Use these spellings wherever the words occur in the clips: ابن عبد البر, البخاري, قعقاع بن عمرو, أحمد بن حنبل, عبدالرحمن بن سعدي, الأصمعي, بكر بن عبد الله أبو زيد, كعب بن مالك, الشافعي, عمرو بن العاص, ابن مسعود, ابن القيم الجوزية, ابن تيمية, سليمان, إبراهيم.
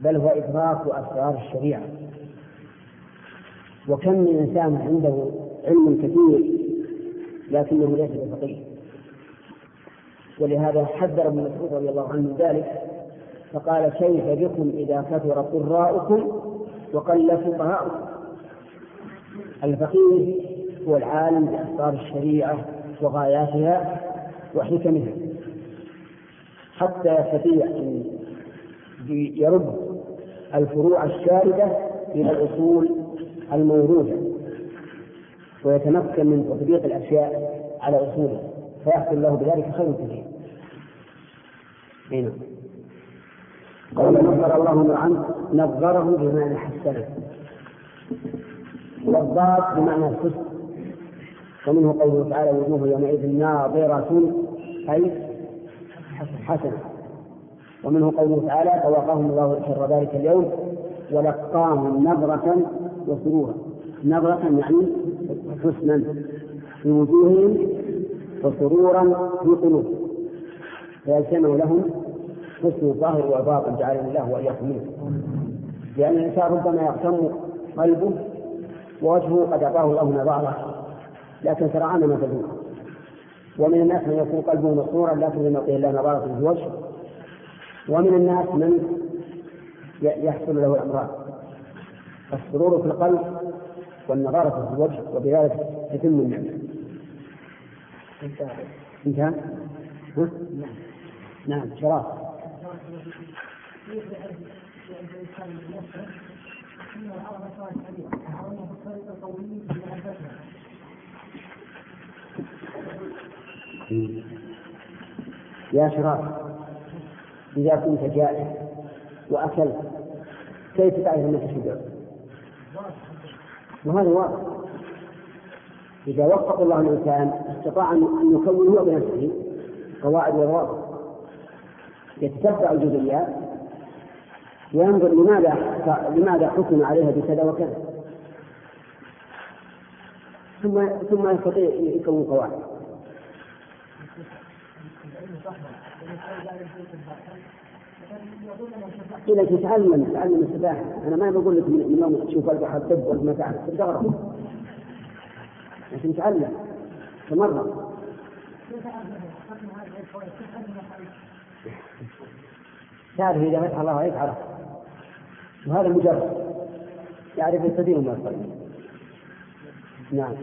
بل هو إدراك أسرار الشريعة. وكم من إنسان عنده علم كثير لكنه ليس بفقيه، ولهذا حذر ابن مسعود رضي الله عنه ذلك فقال: كيف بكم إذا كثر قراءكم وقل فقهاؤكم. الفقيه هو العالم بأسرار الشريعة وغاياتها وحكمها حتى يستطيع أن يرد الفروع الشاردة إلى الأصول الموروثة ويتمكن من تطبيق الأشياء على أصولها، فيحصل له بذلك خير كثير. هنا قال: نظر الله عنه، نظره بمعنى حسنه، والضاد بمعنى الحسن، ومنه قوله تعالى: وجوه يومئذ ناظرة أي حسنة، ومنه قوله تعالى: فوقاهم الله شر ذلك اليوم ولقاهم نظرة وسرورا. نظرة يعني حسنا في وجوههم وسرورا في قلوبهم، فيجتمع لهم حسن الظاهر والباطن، جعلنا الله واياكم منه. لان الانسان ربما يغتم قلبه ووجهه قد اعطاه الله نظاره لكن سرعان ما تزول، ومن الناس من يكون قلبه مسرورا لكن لم يعطه الا نظاره في الوجه، ومن الناس من يحصل له الامراض، السرور في القلب والنظاره في الوجه، وبذلك تتم النعمه. انتهى؟ نعم شراف. يا شراف، إذا كنت جائع وأكلت كيف تعرف أنك شبع؟ وهذا واضح. إذا وفق الله الإنسان استطاع أن يكون هو بنفسه قواعد وضوابط، يتتبع الجزئيات وينظر لماذا حكم عليها بكذا وكذا، ثم يستطيع أن يكون قواعد. إذا تتعلم السباحة، أنا ما بقول لك من يوم تشوف البحر تبقى ما تعرف تتغرق، لكن تعلم تمرن. تعرف إذا فتح الله عليك عرف، وهذا مجرد يعرف السبيل ما يصلي. نعم.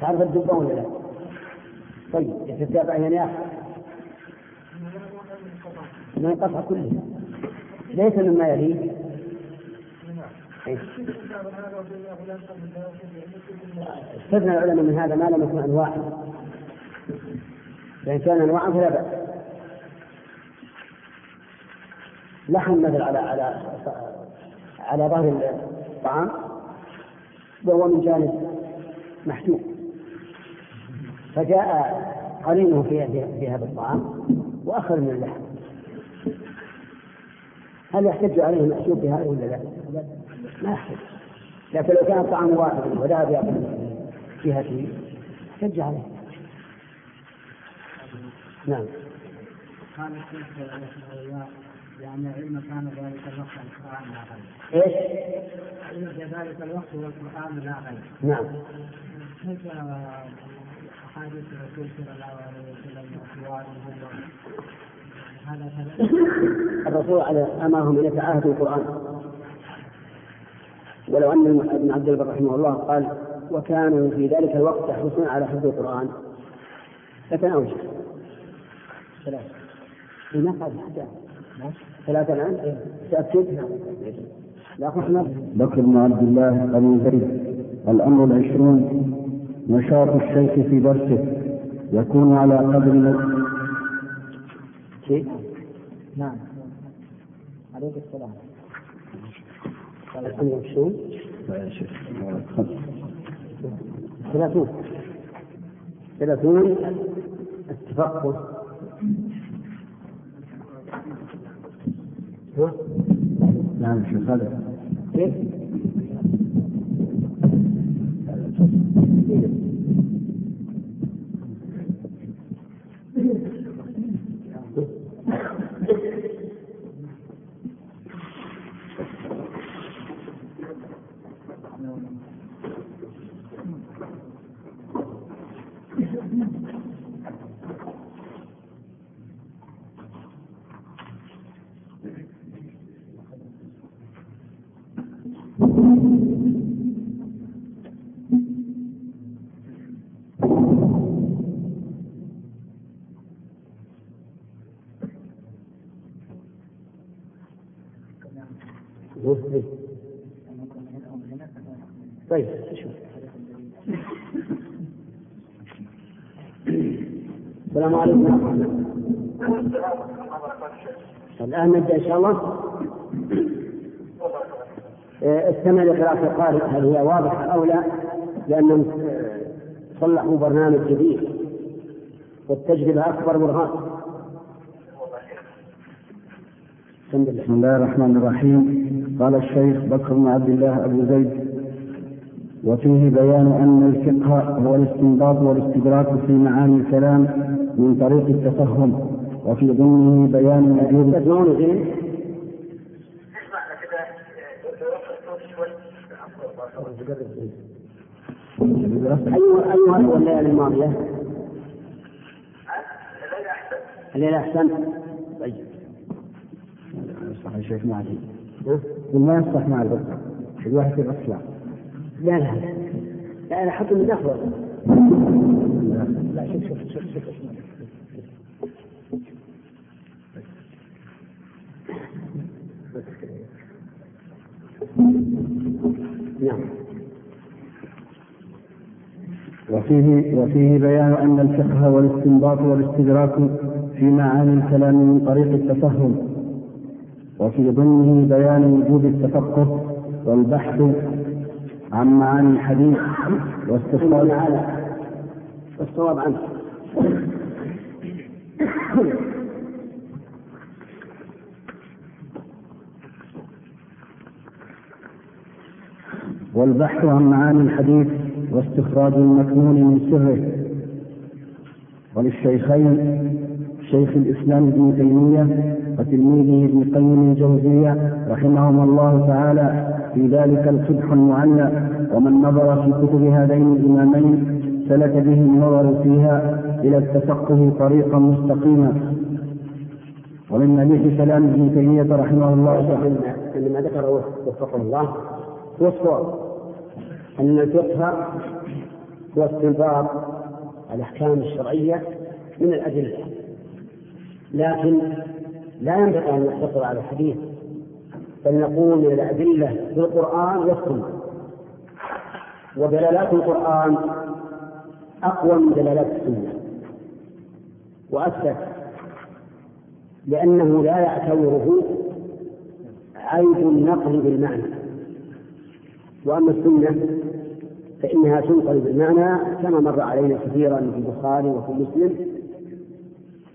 تعرف الدبة ولا لا؟ طيب يتتابع هنا آخر من القطع كله ليس مما يليه. استثنى العلماء من هذا ما لم يكن أنواعا، فإن كان أنواعا فلا بأس. لحم مثل على ظهر الطعام وهو من جانب محتوم، فجاء قرينه في هذا الطعام وأخذ من اللحم، هل يحتج عليه المحشوب بهذا ولا لا؟ ما يحتج، لكن لو كان طعام واحد وذهب يأكل فيها شيء يحتج عليه. نعم. قال الشيخ رحمه الله: لأن علم كان ذلك الوقت والقرآن لا غير. إيش؟ علم ذلك الوقت والقرآن لا غير. نعم. كيف أحاديث الرسول صلى الله عليه وسلم وأخباره هذا ثلاثة؟ الرسول أمرهم أن يتعاهدوا القرآن، ولو أن ابن عبد البر رحمه الله قال: وكانوا في ذلك الوقت يحرصون على حفظ القرآن، لكن أوجه ثلاثة لماذا ثلاثة الآن؟ تأكدنا لا أخذنا. بكر بن عبد الله أبو زيد. الأمر 20: نشاط الشيخ في درسه يكون على قدر نعم عليك السلام. الأمر 20 30 التفقه. نعم شو هذا؟ طيب شوف. السلام عليكم ورحمة الله. الآن نبدأ إن شاء الله. استمع لقراءة القارئ هل هي واضحة أو لا؟ لأنهم صلحوا برنامج جديد والتجربة أكبر برهان. بسم الله الرحمن الرحيم. قال الشيخ بكر بن عبد الله أبو زيد: وفيه بيان أن الفقه هو الاستنباط والاستدراك في معاني الكلام من طريق التفهم، وفي ضمنه بيان أدلة لا أنا حط المدخل. لا شوف نعم. وفيه بيان أن الفقه والاستنباط والاستدراك في معاني الكلام من طريق التفهم، وفي ضمنه بيان وجوب التفقه والبحث عن معاني الحديث واستفسار على الصواب عنه. والبحث عن معاني الحديث واستخراج المكنون من سره. وللشيخين شيخ الإسلام ابن تيمية وتلميذه ابن القيم الجوزية رحمهما الله تعالى في ذلك الفتح المعنى، ومن نظر في كتب هذين الإمامين سلك به النظر فيها إلى التفقه طريقا مستقيما. ومن مليح كلام ابن تيمية رحمه الله تعالى لما ذكره وفقه الله وصفه أن الفقه هو استنباط الأحكام الشرعية من الأدلة، لكن لا ينبغي أن نقتصر على الحديث، بل نقول من الأدلة في القرآن والسنة، ودلالات القرآن أقوى من دلالات السنة وأثبت، لأنه لا يعتبره عيب النقل بالمعنى، وأما السنة فإنها تنقل بالمعنى كما مر علينا كثيرا في البخاري وفي مسلم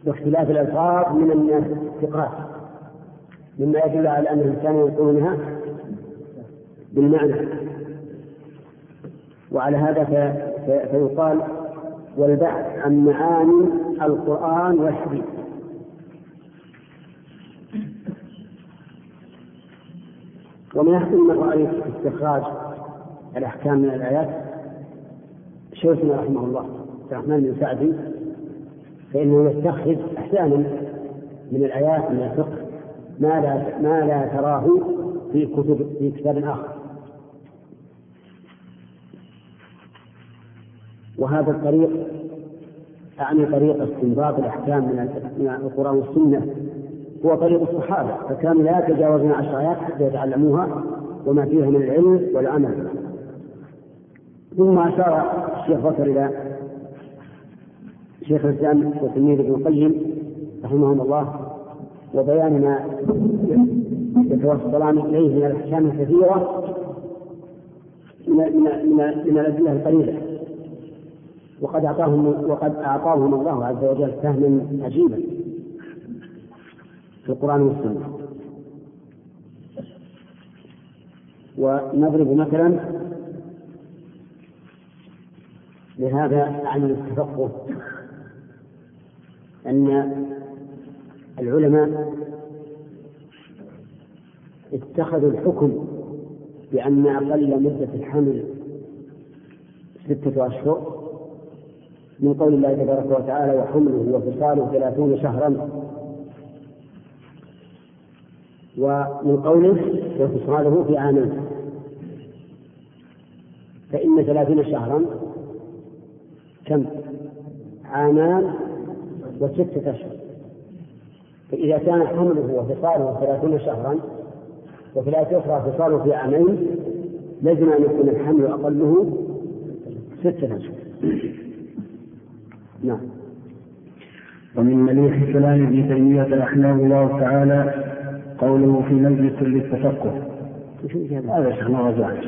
باختلاف الألفاظ من الثقات، مما يدل على أن الإنسان يقولونها بالمعنى. وعلى هذا فيقال والبحث عن معاني القرآن والحديث. ومن أحسن مرأة استخراج الأحكام من الآيات شيخنا رحمه الله عبدالرحمن بن سعدي، فإنه يستخرج أحيانا من الآيات من الفقه ما لا تراه في كتاب آخر، وهذا الطريق أعني طريق استنباط الأحكام من القرآن والسنة هو طريق الصحابة، فكانوا لا يتجاوزون 10 آيات حتى يتعلموها وما فيها من العلم والعمل. ثم أشار الشيخ بكر إلى شيخ الإسلام وتلميذه ابن القيم رحمهم الله وبيان ما يتوصلان إليه من الأحكام الكثيرة من الأدلة القليلة، وقد أعطاهم الله عز وجل فهما عجيبا في القرآن والسنة. ونضرب مثلا لهذا عن التفقه أن العلماء اتخذوا الحكم بأن أقل مدة الحمل 6 أشهر من قول الله تبارك وتعالى: وحمله وفصاله 30 شهرا، ومن قوله وفصاله في عامين. فإن 30 شهرا كم؟ 2 عام و6 أشهر. فإذا كان حمله وفصاله 30 شهرا وفي الآية الأخرى فصاله في 2 عام لازم أن يكون الحمل أقله 6 أشهر. نعم. ومن مليح كلام ابن تيمية رحمه الله تعالى قوله في مجلس للتفقه. هذا يا شيخ ما رجعت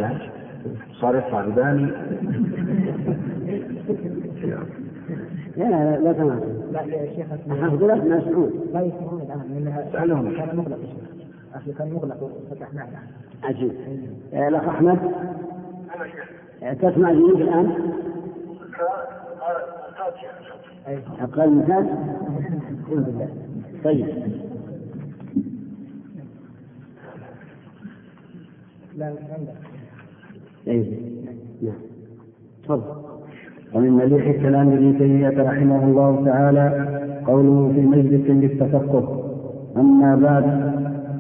صار صعباني. لا تمام. لا يا شيخ أقول لك ما يسمعون. لا يسمعون الآن. كان مغلق يا شيخ. أخي كان مغلق وفتحناه. عجيب. لك أحمد. تسمع جيد الآن؟ أقل مثال؟ الحمد لله. طيب. لا عندك. أيه. نعم. تفضل. ومن مليح كلام ابن تيمية رحمه الله تعالى قوله في مجلس للتفقه. أما بعد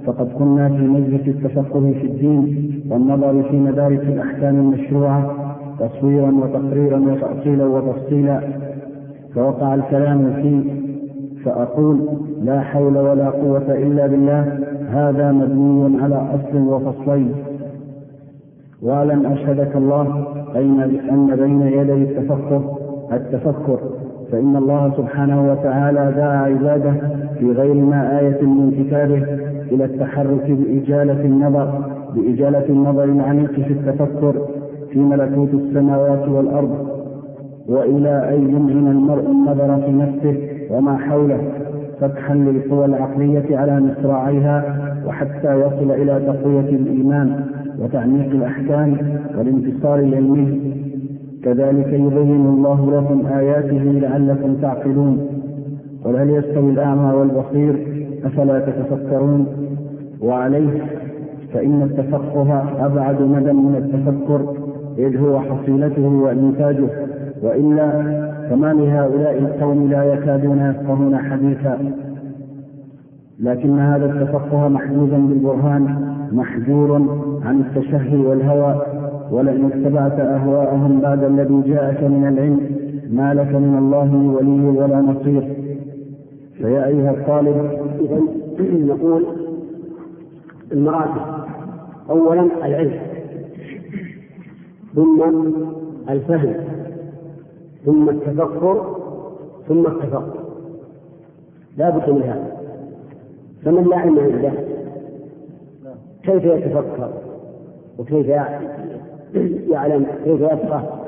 فقد كنا في مجلس التفقه في الدين والنظر في مدارس الأحكام المشروعة تصويرا وتقريرا وتأصيلا وتفصيلا، فوقع الكلام فيه، فأقول لا حول ولا قوة إلا بالله، هذا مبني على أصل وفصلين. وأعلم أشهدك الله أن بين يدي التفكر، فإن الله سبحانه وتعالى دعا عباده في غير ما آية من كتابه إلى التحرك بإجالة النظر العميق في التفكر في ملكوت السماوات والأرض، وإلى أن يمعن المرء النظر في نفسه وما حوله فتحا للقوى العقلية على مصراعيها، وحتى يصل إلى تقوية الإيمان وتعميق الأحكام والانتصار العلمي. كذلك يبين الله لكم آياته لعلكم تعقلون. قل هل يستوي الأعمى والبصير أفلا تتفكرون. وعليه فإن التفقه أبعد مدى من التفكر، إذ هو حصيلته وإنتاجه، وإلا فما لهؤلاء القوم لا يكادون يفقهون حديثا. لكن هذا التفقه محجوز بالبرهان، محجور عن التشهي والهوى. ولئن اتبعت أهواءهم بعد الذي جاءك من العلم ما لك من الله من ولي ولا نصير. فيا أيها الطالب، إذن نقول المراتب: أولا العلم، ثم الفهم، ثم التفكر، ثم التفقه. لا بد من هذا. فمن لا علم عنده كيف يتفكر وكيف يعلم كيف يفقه؟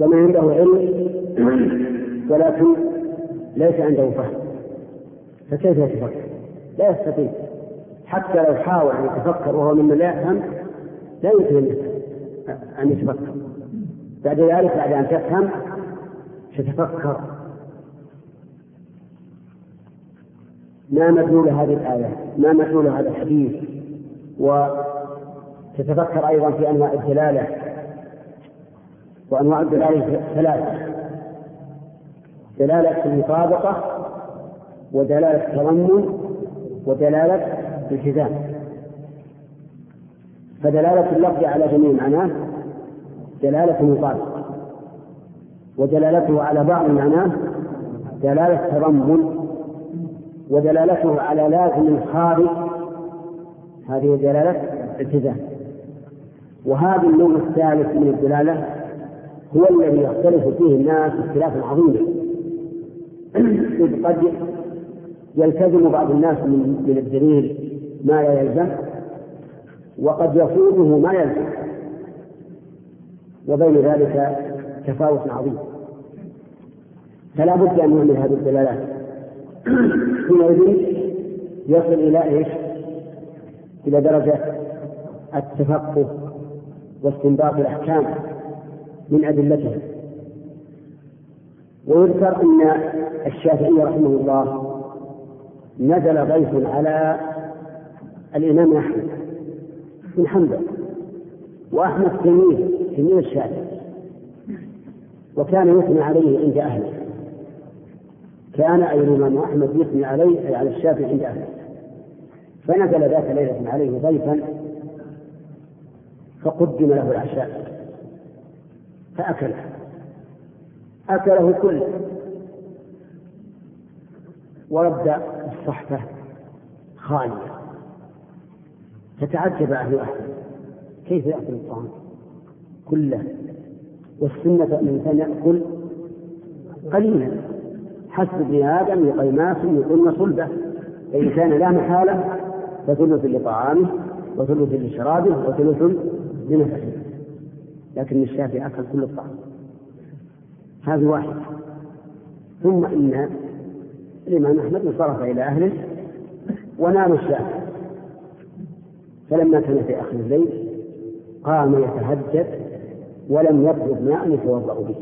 ومن عنده علم ولكن ليس عنده فهم فكيف يتفكر؟ لا يستطيع. حتى لو حاول أن يتفكر وهو ممن لا يفهم لا يمكن أن يتفكر. بعد ذلك بعد أن تفهم تتفكر. ما مدلول هذه الآية، ما مدلول هذا الحديث، وتتفكر أيضا في أنواع الدلالة، وأنواع الدلالة 3: دلالة المطابقة، ودلالة التضمن، ودلالة الالتزام. فدلالة اللفظ على جميع معناه دلالة المطابقة، ودلالته على بعض معناه دلالة التضمن، ودلالته على لازم خارج هذه دلالة التزام. وهذا النوع الثالث من الدلالة هو الذي يختلف فيه الناس اختلافا عظيما، إذ قد يلتزم بعض الناس من الدليل ما لا يلزم، وقد يفوته ما يلزم، وبين ذلك تفاوت عظيم. فلا بد أن نعمل هذه الدلالات، حينئذ يصل إلى إيش؟ إلى درجة التفقه واستنباط الأحكام من أدلته. ويذكر أن الشافعي رحمه الله نزل ضيف على الإمام أحمد بن حنبل، وأحمد تلميذ الشافعي، وكان يثني عليه عند أهله. كان أي الإمام أحمد يثني عليه أي على الشافعي عند أهله. فنزل ذات ليلة عليه ضيفا فقدم له العشاء، فأكله كله ورد الصحفة خالية. فتعجب أهل أحمد كيف يأكل الطعام كله، والسنة الإنسان يأكل قليلا حسب ابن آدم يقيماس يقلن صلبة، فإن كان لا محالة فثلث لطعامه وثلث لشرابه وثلث لنفسه، لكن الشافعي أكل كل الطعام. هذا واحد. ثم إن الإمام أحمد انصرف إلى أهله ونام الشافعي، فلما كان في آخر الليل قام يتهجد ولم يطلب ماء يتوضأ به،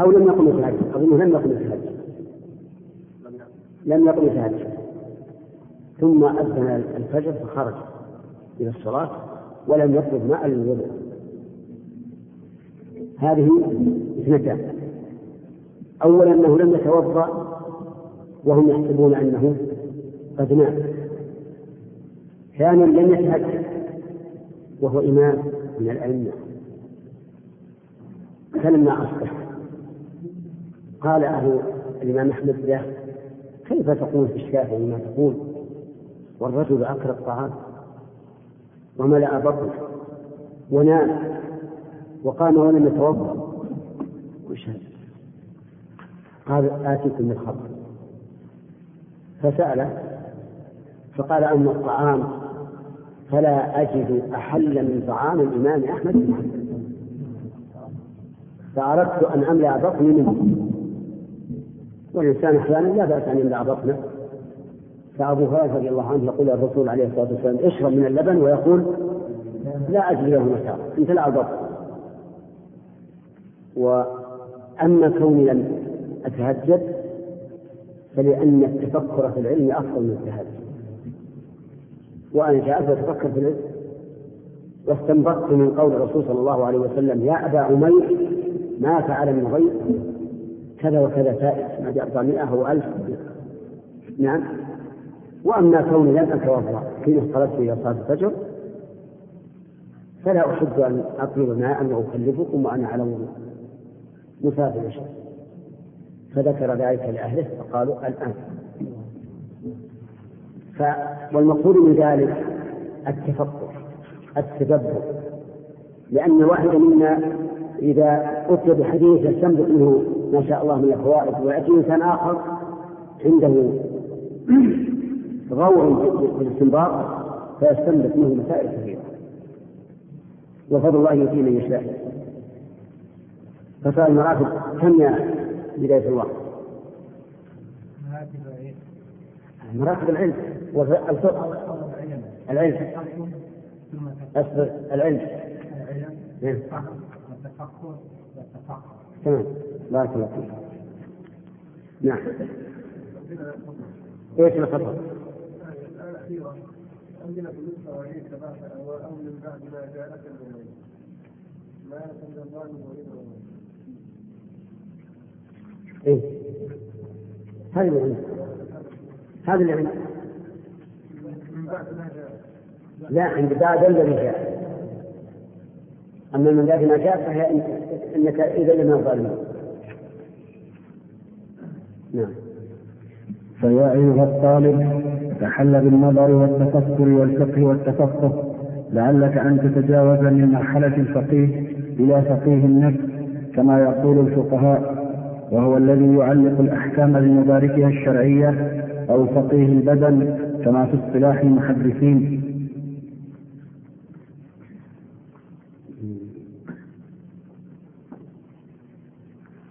أو لم يقم يتهجد، أظنه لم يقم يتهجد. ثم أذن الفجر فخرج إلى الصلاة ولم يطلب ماء للوضوء. هذه اثنتان: أولا أنه لم يتوضأ وهم يحسبون أنه قد نام، ثانيا لم يتهجد وهو إمام من الأئمة، فلما أصبح قال أهل الإمام أحمد له: كيف تقول في الشافعي ما تقول والرجل أكل الطعام وملأ بطنه ونام وقام ولم يتوضأ؟ قال: آتيكم من خبر. فسأل فقال: أما الطعام فلا أجد أحل من طعام الإمام أحمد بن حنبل، فأردت أن أملأ بطني منه، والإنسان أحيانا لا بأس أن يملأ بطنه. فأبو هريرة رضي الله عنه يقول الرسول عليه الصلاة والسلام: اشرب من اللبن، ويقول: لا أجد له مكان، انت لا بطن. وأما كوني لم أتهجد فلأن التفكر في العلم أفضل من التهجد، وأنا جاءت أتفكر في العلم، واستنبطت من قول الرسول صلى الله عليه وسلم: يا أبا عمير ما فعل من غير كذا وكذا فائت ما جاء 100 أو 1000. نعم. وأما كوني لم أتوضأ حين اختلفت إلى صلاة الفجر فلا أحب أن أطلب ماء وأكلفكم وأنا على وضوء مسافر شيء. فذكر ذلك لأهله فقالوا: الآن. والمقصود من ذلك التفكر التدبر، لأن واحد منا إذا أتي بحديث يستنبط منه ما شاء الله من الفوائد، ويأتي إنسان آخر عنده غور في الاستنباط فيستنبط منه مسائل كثيرة، وفضل الله يؤتيه من يشاء. فسأل مراتب كم يا بداية الوقت؟ مراتب العلم العلم أصبر العلم تمام. بارك الله فيك. نعم. ايش الخطوة؟ عندنا في مصر وعليه كباحة أو من بعد ما جاءت الأمين ما يسمى الله وعليه الأمين. ايه هذا اللي عندك؟ هذا اللي عندك؟ لا، عند بعد الذي جاء. أما من بعد ما جاء فهي إنك إذا لم يظلم. نعم. فيا أيها الطالب تحل بالنظر والتفكر والفقه والتفقه، لعلك أن تتجاوز من مرحلة الفقيه إلى فقيه النفس كما يقول الفقهاء، وهو الذي يعلق الأحكام بمداركها الشرعية، أو فقيه البدن كما في اصطلاح المحدثين.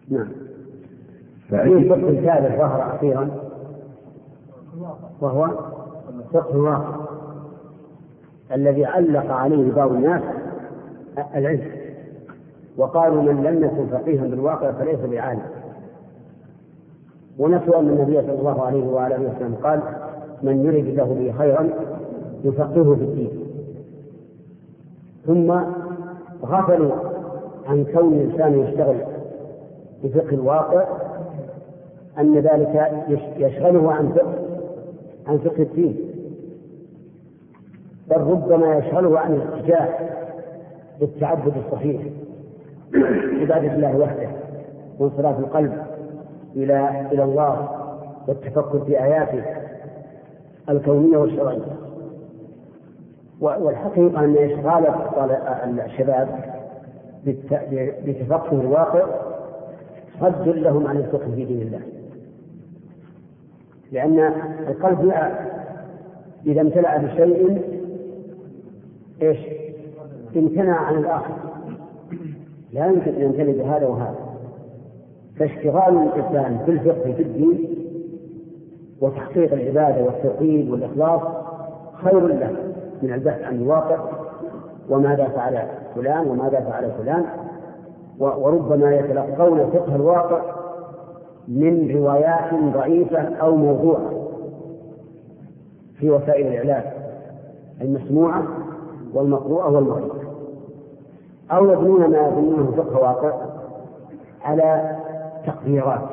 نعم. فعيد فقه الثالث ظهر أخيرا وهو فقه الواقع الذي علق عليه بعض الناس العلم، وقالوا من لم يكن فقيها بالواقع فليس بعالم. ونسوا أن النبي صلى الله عليه وعلى اله وسلم قال: من يرد له به خيرا يفقهه في الدين. ثم غفلوا عن كون الإنسان يشتغل بفقه الواقع أن ذلك يشغله عن فقه الدين، بل ربما يشغله عن الاتجاه بالتعبد الصحيح عبادة الله وحده وانصراف القلب إلى الله والتفكر في آياته الكونية والشرعية. والحقيقة أن إشغال الشباب بتفقه الواقع صد لهم عن الفقه في دين الله، لأن القلب إذا امتلأ بشيء امتنع عن الآخر، لا يمكن أن يمتلئ بهذا وهذا. فاشتغال الإنسان في الفقه في الدين وتحقيق العبادة والتوحيد والإخلاص خير له من البحث عن الواقع وماذا فعل فلان وماذا فعل فلان، وربما يتلقون فقه الواقع من روايات ضعيفة أو موضوعة في وسائل الإعلام المسموعة والمقروءة والمقروءة، أو يبنون ما يبنونه فقه واقع على تقديرات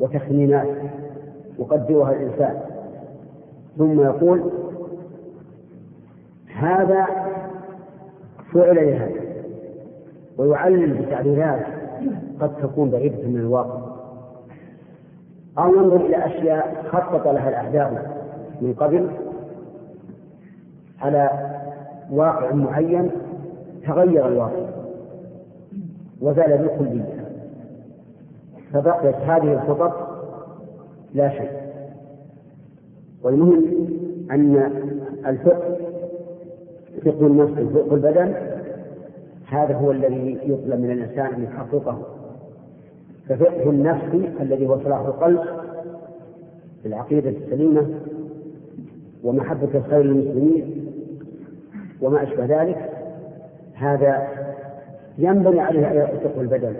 وتخمينات يقدرها الإنسان ثم يقول هذا فعل لهذا، ويعلم بتعبيرات قد تكون بعيدة من الواقع، أو ينظر إلى أشياء خطط لها الأحداث من قبل على واقع معين تغير الواقع وزال بالكلية، فبقيت هذه الخطط لا شيء. والمهم أن الفقه فقه النفس فقه البدن هذا هو الذي يطلب من الإنسان أن يحققه. ففقه النفس الذي هو صلاح القلب بالعقيدة السليمة ومحبة الخير للمسلمين وما أشبه ذلك، هذا ينبني عليه فقه البدن،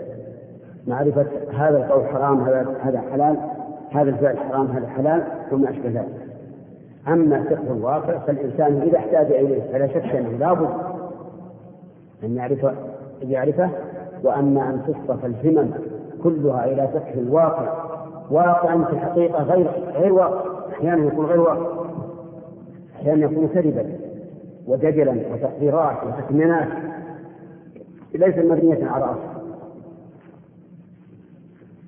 معرفة هذا القول حرام هذا حلال، هذا الفعل حرام هذا حلال وما أشبه ذلك. أما فقه الواقع فالإنسان إذا احتاج إليه فلا شك أنه لابد أن يعرفه. وأما أن تصف الهمم كلها إلى فقه الواقع واقعا في الحقيقة غير واقع، أحيانا يكون غير واقع، أحيانا يكون سربا ودجلا وتقديرات وتخمينات ليس مبنية على أصل.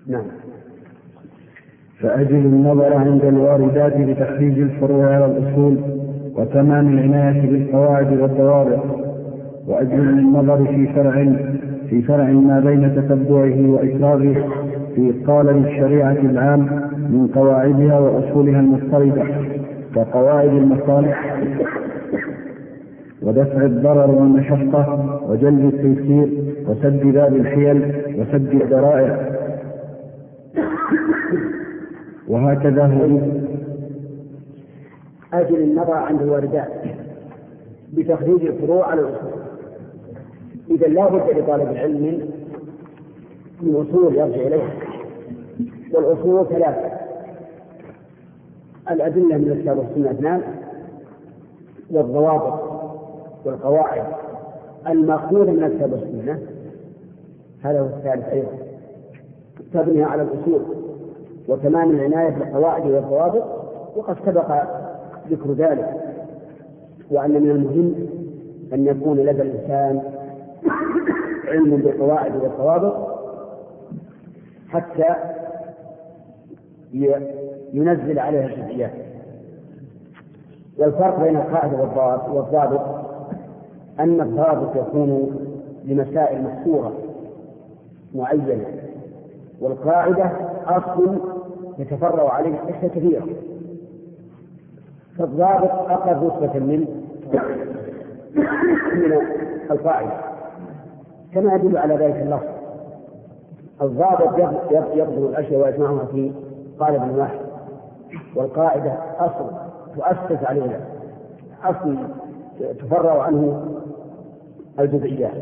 نعم. فأجل النظر عند الواردات لتخريج الفروع على الأصول وتمام العناية بالقواعد والضوابط، وأجل النظر في فرع ما بين تتبعه وإسراره في إبطال الشريعة العام من قواعدها وأصولها المضطردة كقواعد المصالح ودفع الضرر والمشقة وجلب التيسير وسد باب الحيل وسد الذرائع. وهكذا هو أجل النظر عند الواردات بتخريج الفروع على الأصول. إذا لا بد لطالب العلم من أصول يرجع إليها، والأصول ثلاثة: الأدلة من الكتاب والسنة اثنان، والضوابط والقواعد المأخوذة من الكتاب والسنة هذا هو الثالث أيضا، تبنيها على الأصول وتمام العناية بالقواعد والضوابط. وقد سبق ذكر ذلك، وأن من المهم أن يكون لدى الإنسان علم بالقواعد والضوابط حتى ينزل عليها الشرعيات. والفرق بين القاعدة والضابط أن الضابط يكون لمسائل محصورة معينة، والقاعدة أصل يتفرع عليه أشياء كثيرة، فالضابط أقل رتبة من القاعدة كما يدل على ذلك اللفظ. الضابط يقبل الأشياء ويجمعها في قالب واحد، والقاعدة أصل تؤسس عليها، أصل تفرع عنه الجزئيات.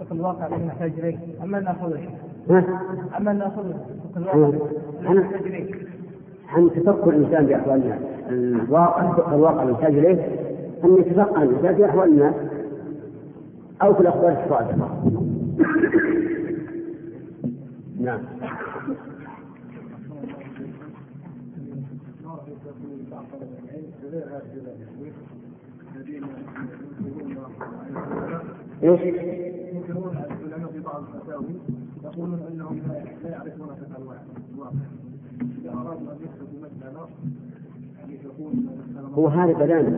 فقه الواقع لا نحتاج إليه، أما نأخذه لا نحتاج إليه أن تفكر الإنسان بأحوال الناس. الواقع فقه الواقع نحتاج إليه أن يتفقه الإنسان بأحوال الناس أو في الأخبار الصادمة. نعم. ايش؟ ينكرون العلماء في بعض الفتاوي يقولون انهم لا يعرفون فتاوى واحد. اذا اردنا ان نحسب مثلا هو هذا كلام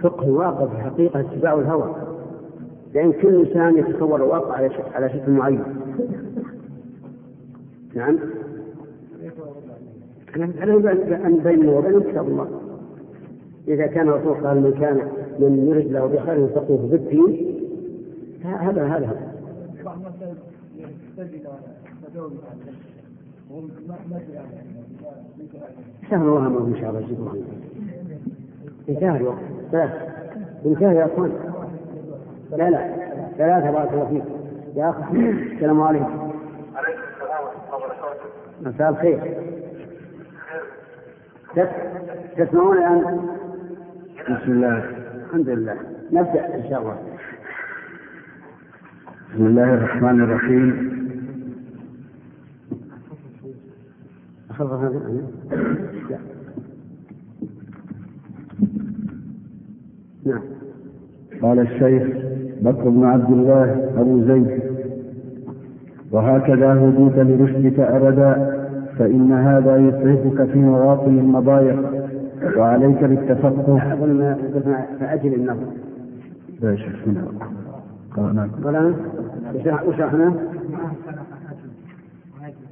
فقه واقع في حقيقه اتباع الهوى، لان كل انسان يتصور الواقع على شكل معين. نعم أن بينه وبينه كتاب الله. إذا كان رسول قال من كان من يرد له بخير فقه بالدين هذا سهل وهمه إن شاء الله يجيبه عنه. انتهى الوقت، انتهى يا أخوان. لا بارك الله فيك يا أخي. السلام عليكم. عليكم السلام ورحمة الله وبركاته. مساء الخير. تسمعون الآن؟ بسم الله، الحمد لله، نبدأ إن شاء الله. بسم الله الرحمن الرحيم. نعم. قال الشيخ بكر بن عبد الله أبو زيد: وهكذا هديت لرشدك أبدا، فإن هذا يسعفك في مواطن المضايق، وعليك بالتفقه. أظن قلنا فأجل النظر. لا شكرا. قلنا وشرحنا.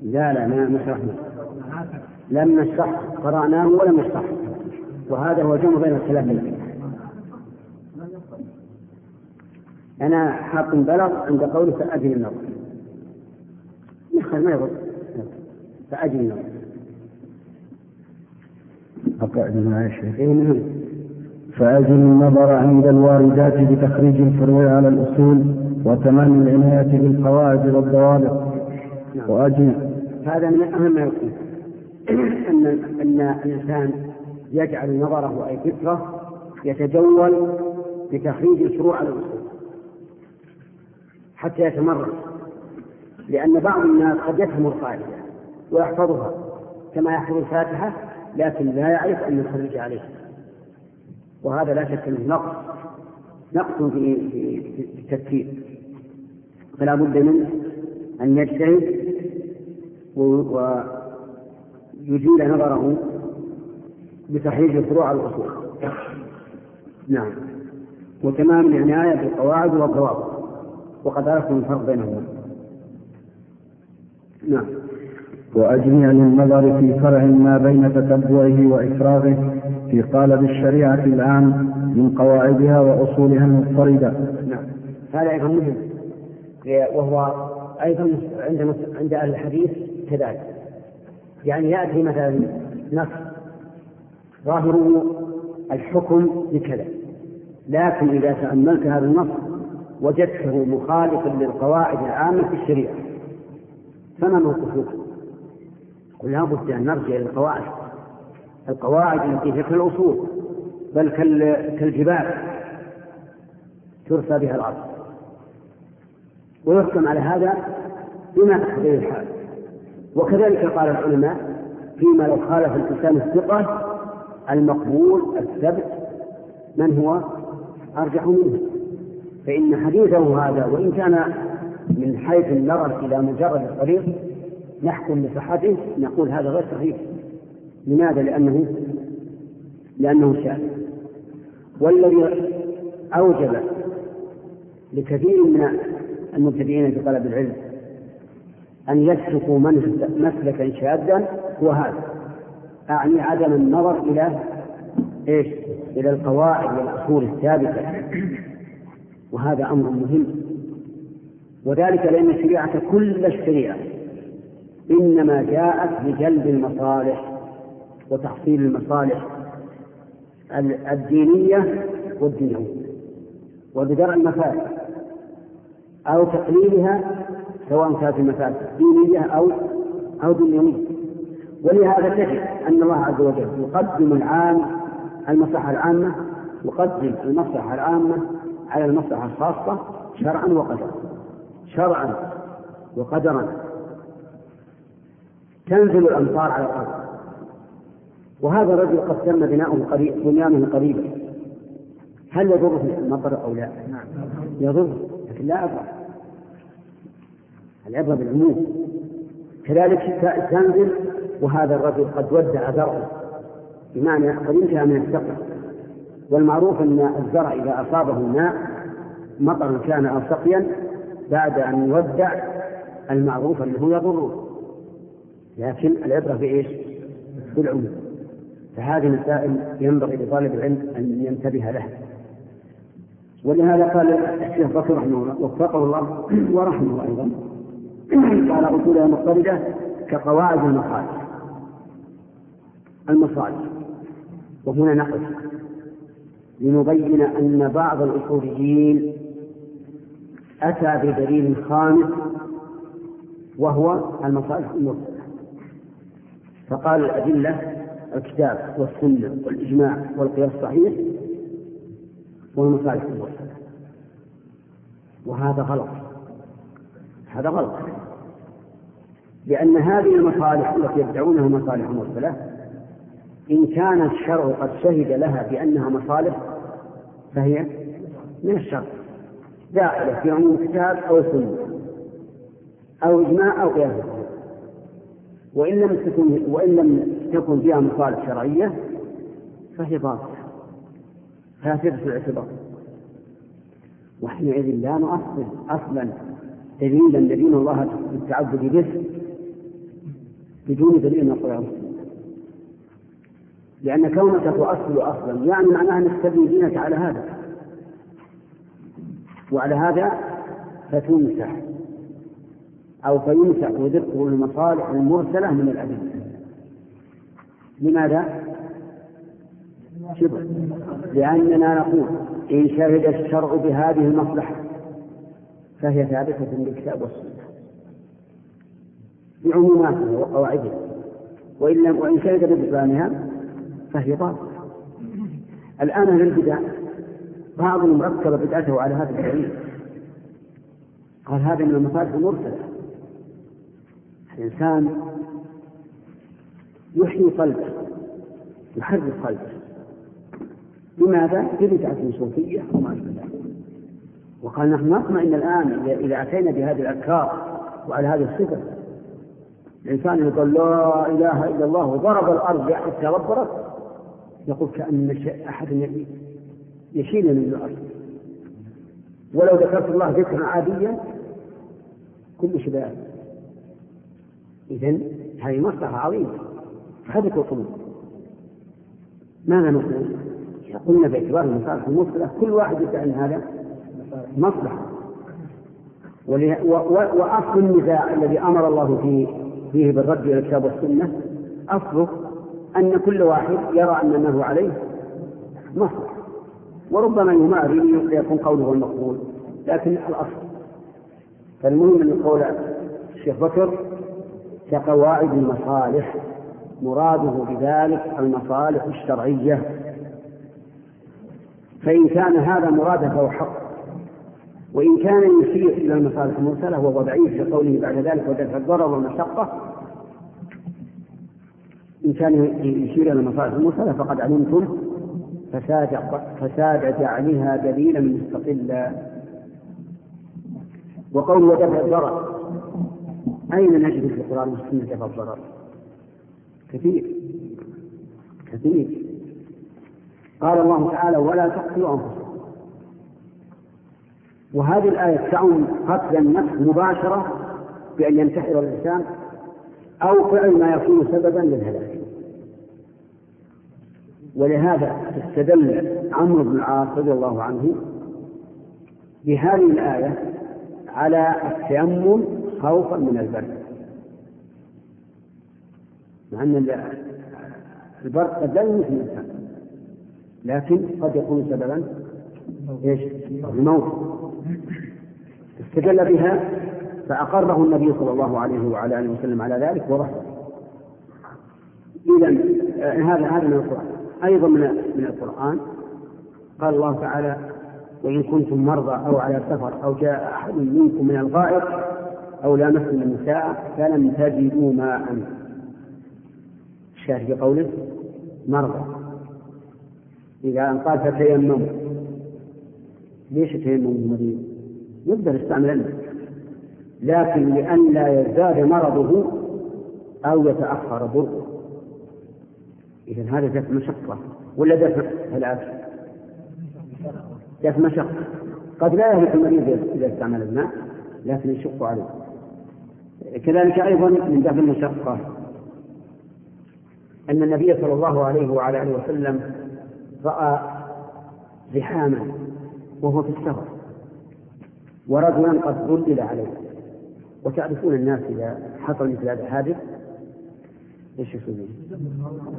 لا ما شرحنا. لم نشرح، قرأناه ولم نشرح. وهذا هو جمع بين الخلافين. أنا حاطم بلغ عند قوله فأجل النظر. يخل ما يضر. فأجلنا أقعدنا يا شيخ. فأجل النظر عند الواردات بتخريج الفروع على الأصول وتمام العناية بالقواعد والضوابط. نعم. وأجل هذا من أهم ما يكون أن الإنسان يجعل نظره أي فكره يتجول بتخريج الفروع على الأصول حتى يتمرن، لأن بعض الناس قد يفهم القاعدة ويحفظها كما يحفظ الفاتحة لكن لا يعرف أن يخرج عليها، وهذا لا شك أنه نقص في التفكير. فلا بد من أن يجتهد ويجيل نظره بتحريج الفروع على الأصول. نعم. وتمام العناية بالقواعد والضوابط، وقد عرفنا الفرق بينهما. نعم. وأجمع للنظر في فرع ما بين تتبعه وإفراغه في قالب الشريعة العام من قواعدها وأصولها المضطردة. نعم. هذا أيضا مهم، وهو أيضا عند أهل الحديث كذلك. يعني يأتي مثلا نص ظاهره الحكم بكذا، لكن إذا تأملت هذا النص وجدته مخالفا للقواعد العامة في الشريعة فما موقفك؟ قل لا بد أن نرجع إلى القواعد التي هي كالأصول بل كالجبال ترثى بها الأرض، ويحكم على هذا بما تقتضيه الحال. وكذلك قال العلماء فيما لو خالف الإنسان الثقة المقبول الثبت من هو أرجح منه، فإن حديثه هذا وإن كان من حيث النظر إلى مجرد الطريق نحكم بصحته، نقول هذا غير صحيح. لماذا؟ لأنه شاذ. والذي أوجب لكثير من المبتدئين في طلب العلم أن يسلكوا مسلكا شاذا هو هذا، أعني عدم النظر إلى القواعد والأصول الثابتة، وهذا أمر مهم. وذلك لأن الشريعة كل الشريعة إنما جاءت بجلب المصالح وتحصيل المصالح الدينية والدنيوية وبدرء المفاسد أو تقليلها، سواء كانت المفاسد دينية أو دنيوية. ولهذا تجد أن الله عز وجل يقدم المصلحة العامة يقدم المصلحة العامة على المصلحة الخاصة شرعا وقدرا. تنزل الأمطار على الأرض، وهذا الرجل قد تم بناؤه قريبا هل يضره المطر أو لا؟ نعم يضره لكن لا أضر. العبرة بالعموم. كذلك تنزل وهذا الرجل قد ودع زرعه بمعنى قد انتهى من السقي، والمعروف أن الزرع إذا أصابه الماء مطر كان أو سقيا بعد أن يودع المعروف أنه يضره، لكن العبرة بإيش؟ بالعموم. فهذه المسائل ينبغي لطالب العلم أن ينتبه لها. ولهذا قال الشيخ بكر رحمه الله وفقه الله ورحمه أيضا قال أصولها مضطردة كقواعد المصالح. وهنا نقف لنبين أن بعض الأصوليين أتى بدليل خامس وهو المصالح المرسلة، فقال الأدلة الكتاب والسنة والإجماع والقياس الصحيح والمصالح المرسلة، وهذا غلط. هذا غلط لأن هذه المصالح التي يدعونها مصالح مرسلة إن كان الشرع قد شهد لها بأنها مصالح فهي من الشرع داخلة في عموم الكتاب أو سنة أو إجماع أو قياس، وإن لم تكن فيها مصالح شرعية فهي باطلة فاسدة الاعتبار. وحينئذ لا نؤصل أصلا دليلا لدين الله بالتعبد به بدون دليل من القرآن، لأن كونك تؤصل أصلا يعني معناها نستبني دينك على هذا وعلى هذا فتمسح أو فيمسح وذكر المصالح المرسلة من الأدلة. لماذا؟ شبه لأننا نقول إن شهد الشرع بهذه المصلحة فهي ثابتة بالكتاب والسنة بعموماتها وقواعدها، وإن شهد ببطلانها فهي باطلة. الآن أهل البدع بعضهم ركب بدعته على هذا الدليل، قال هذا من المصالح المرسلة. الإنسان يحيي قلبه يحرك قلبه، لماذا؟ ببدعة صوفية وما أشبه ذلك. وقال نحن نطمئن الآن إذا أتينا بهذه الأفكار وعلى هذه الصفة. الإنسان يقول لا إله إلا الله وضرب الأرض حتى تدبرت يقول كأن أحد يشيل من الأرض، ولو ذكرت الله ذكرا عاديا كل شباب. إذن هذه مصلحة عظيمة خذت القلوب. ماذا نقول؟ قلنا باعتبار المصالح المرسلة كل واحد يتعلم هذا مصلحة، وأصل النزاع الذي أمر الله فيه بالرد إلى الكتاب والسنة أصله أن كل واحد يرى أنه عليه مصلحة، وربما يماري ليكون قوله المقبول لكن الأصل. فالمهم أن قول الشيخ بكر كقواعد المصالح مراده بذلك المصالح الشرعية، فإن كان هذا مراده فهو حق، وإن كان يشير إلى المصالح المرسلة وهو ضعيف لقوله بعد ذلك ودفع الضرر والمشقة. إن كان يشير إلى المصالح المرسلة فقد علمتم فساد جعلها دليلا مستقلا. وقوله ودفع الضرر أين نجد في القرآن والسنة دفع الضرر؟ كثير. قال الله تعالى ولا تقتلوا أنفسكم، وهذه الآية تعم قتل النفس مباشرة بأن ينتحر الإنسان أو فعل ما يكون سببا للهلاك. ولهذا استدل عمرو بن العاص رضي الله عنه بهذه الآية على التيمم خوفا من البرد، مع أن البرد قد لا يموت الإنسان لكن قد يكون سببا الموت. استدل بها فأقره النبي صلى الله عليه وعلى آله وسلم على ذلك ورحمه. إذن هذا من القرآن. أيضا من القرآن قال الله تعالى وإن كنتم مرضى أو على سفر أو جاء أحد منكم من الغائط أو لامستم النساء فلم تجدوا ماء. الشاهد بقوله مرضى، إذا أن قال فتيمموا ليش يتيمم المريض؟ يقدر يستعمل، لكن لأن لا يزداد مرضه أو يتأخر ضره. إذا هذا دفع مشقة ولا دفع العكس؟ دفع مشقة. قد لا يهلك المريض إذا استعمل الماء لكن يشق عليه. كذلك أيضا من دفع المشقة أن النبي صلى الله عليه وعلى آله وسلم رأى زحاما وهو في السفر ورجلا قد ظلل عليه. وتعرفون الناس إذا حصل مثل هذا الحادث ايش يسوون؟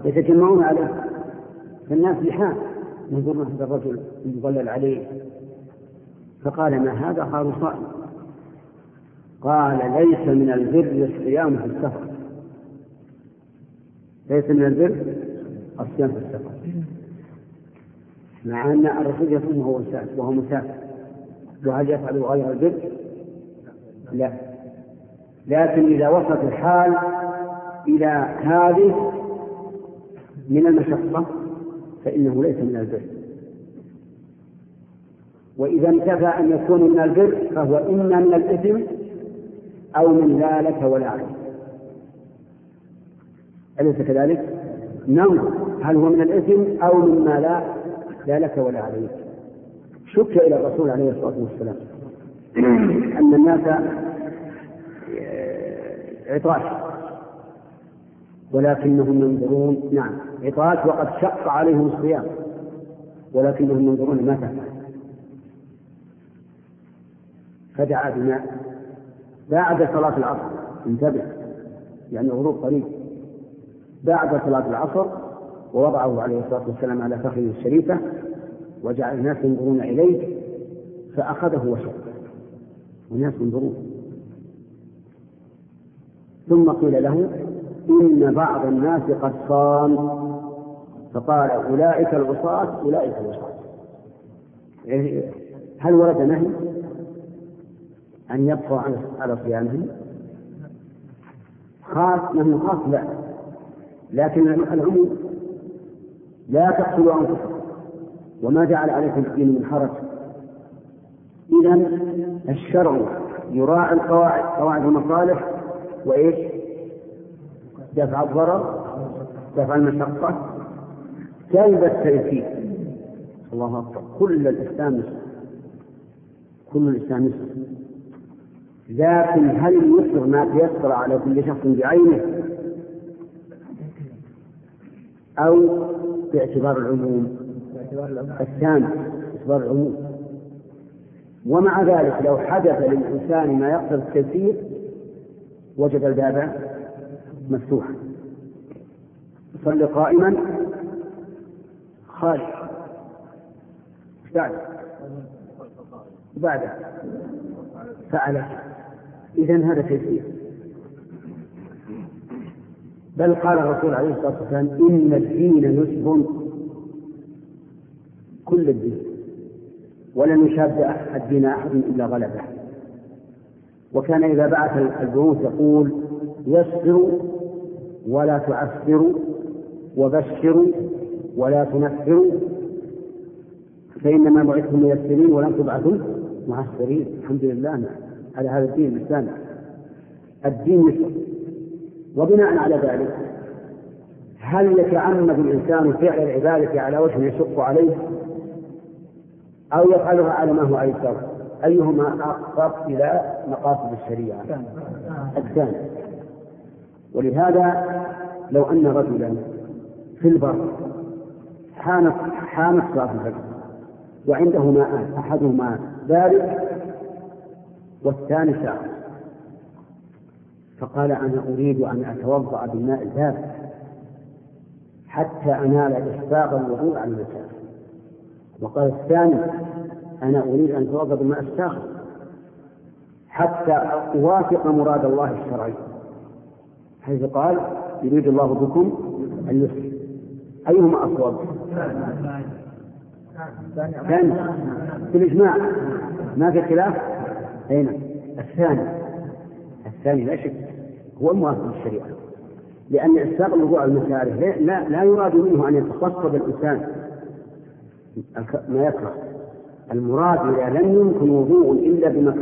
يتجمعون عليه، فالناس زحام ينظرون هذا الرجل يظلل عليه. فقال: ما هذا؟ قالوا: صائم. قال: ليس من البر الصيام في السفر، ليس من البر الصيام في السفر، مع أن الرسول يصوم وهو مسافر. وهل يفعل غير البر؟ لا، لكن إذا وصلت الحال إلى هذه من المشقة فإنه ليس من البر. وإذا انتفى أن يكون من البر فهو إما من الإثم أو من لا لك ولا عليك. أليس كذلك؟ نعم. هل هو من الإثم أو مما لا لك ولا عليك؟ شك إلى الرسول عليه الصلاة والسلام أن الناس عطاش، ولكنهم ينظرون. نعم، عطاش وقد شق عليهم الصيام، ولكنهم ينظرون ما تفعل. فدعا بماء بعد صلاة العصر، انتبه، يعني غروب قريب، بعد صلاة العصر، ووضعه عليه الصلاة والسلام على فخذه الشريفة وجعل الناس ينظرون إليه، فأخذه وشقه والناس ينظرون. ثم قيل له: إن بعض الناس قد صام. فقال: أولئك العصاة أولئك العصاة. هل ورد نهي أن يبقى على صيامهم خاص؟ نهي خاص لا، لكن العموم: لا تقتلوا أنفسكم وما جعل عليكم في الدين من حرج. إذن الشرع يراعي قواعد المصالح وإيش؟ دفع الضرر، دفع المشقة، جلب التيسير. الله أكبر. كل الإسلام لكن هل يصدر ما تيسر على كل شخص بعينه أو باعتبار العموم؟ باعتبار العموم. ومع ذلك لو حدث للإنسان ما يقتضي التيسير وجد الباب مفتوحا. صل قائما خالد بعد فعله. إذن هذا تيسير. بل قال الرسول عليه الصلاة والسلام: إن الدين يسر، كل الدين، ولن يشاد الدين أحد إلا غلبه. وكان إذا بعث البعوث يقول: يسروا ولا تعسروا، وبشروا ولا تنفروا، فإنما بعثتم ميسرين ولم تبعثوا معسرين. الحمد لله على هذا الدين الإسلامي. الدين يسر. وبناء على ذلك هل يتعمد الإنسان فعل العبادة على وجه يشق عليه أو يفعلها على ما هو أيسر؟ أيهما أقرب إلى مقاصد الشريعة؟ الثاني. ولهذا لو أن رجلا في البر حانت صلاة الفجر وعنده ماء، أحدهما بارد والثاني ساقع، فقال: أنا أريد أن أتوضأ بالماء البارد حتى أنال إسباغ الوضوء عن المساء. وقال الثاني: أنا أريد أن أتوضأ بالماء الساخن حتى أوافق مراد الله الشرعي، حيث قال: يريد الله بكم اليسر. أيهما أصوب؟ الثاني بالإجماع، ما في خلاف. هنا الثاني لا شك هو الموافق للشريعة، لأن إسباغ الوضوء على المسارح لا يراد منه أن يتقصد الإنسان ما يكره، المراد إذا لم يمكن وضوء إلا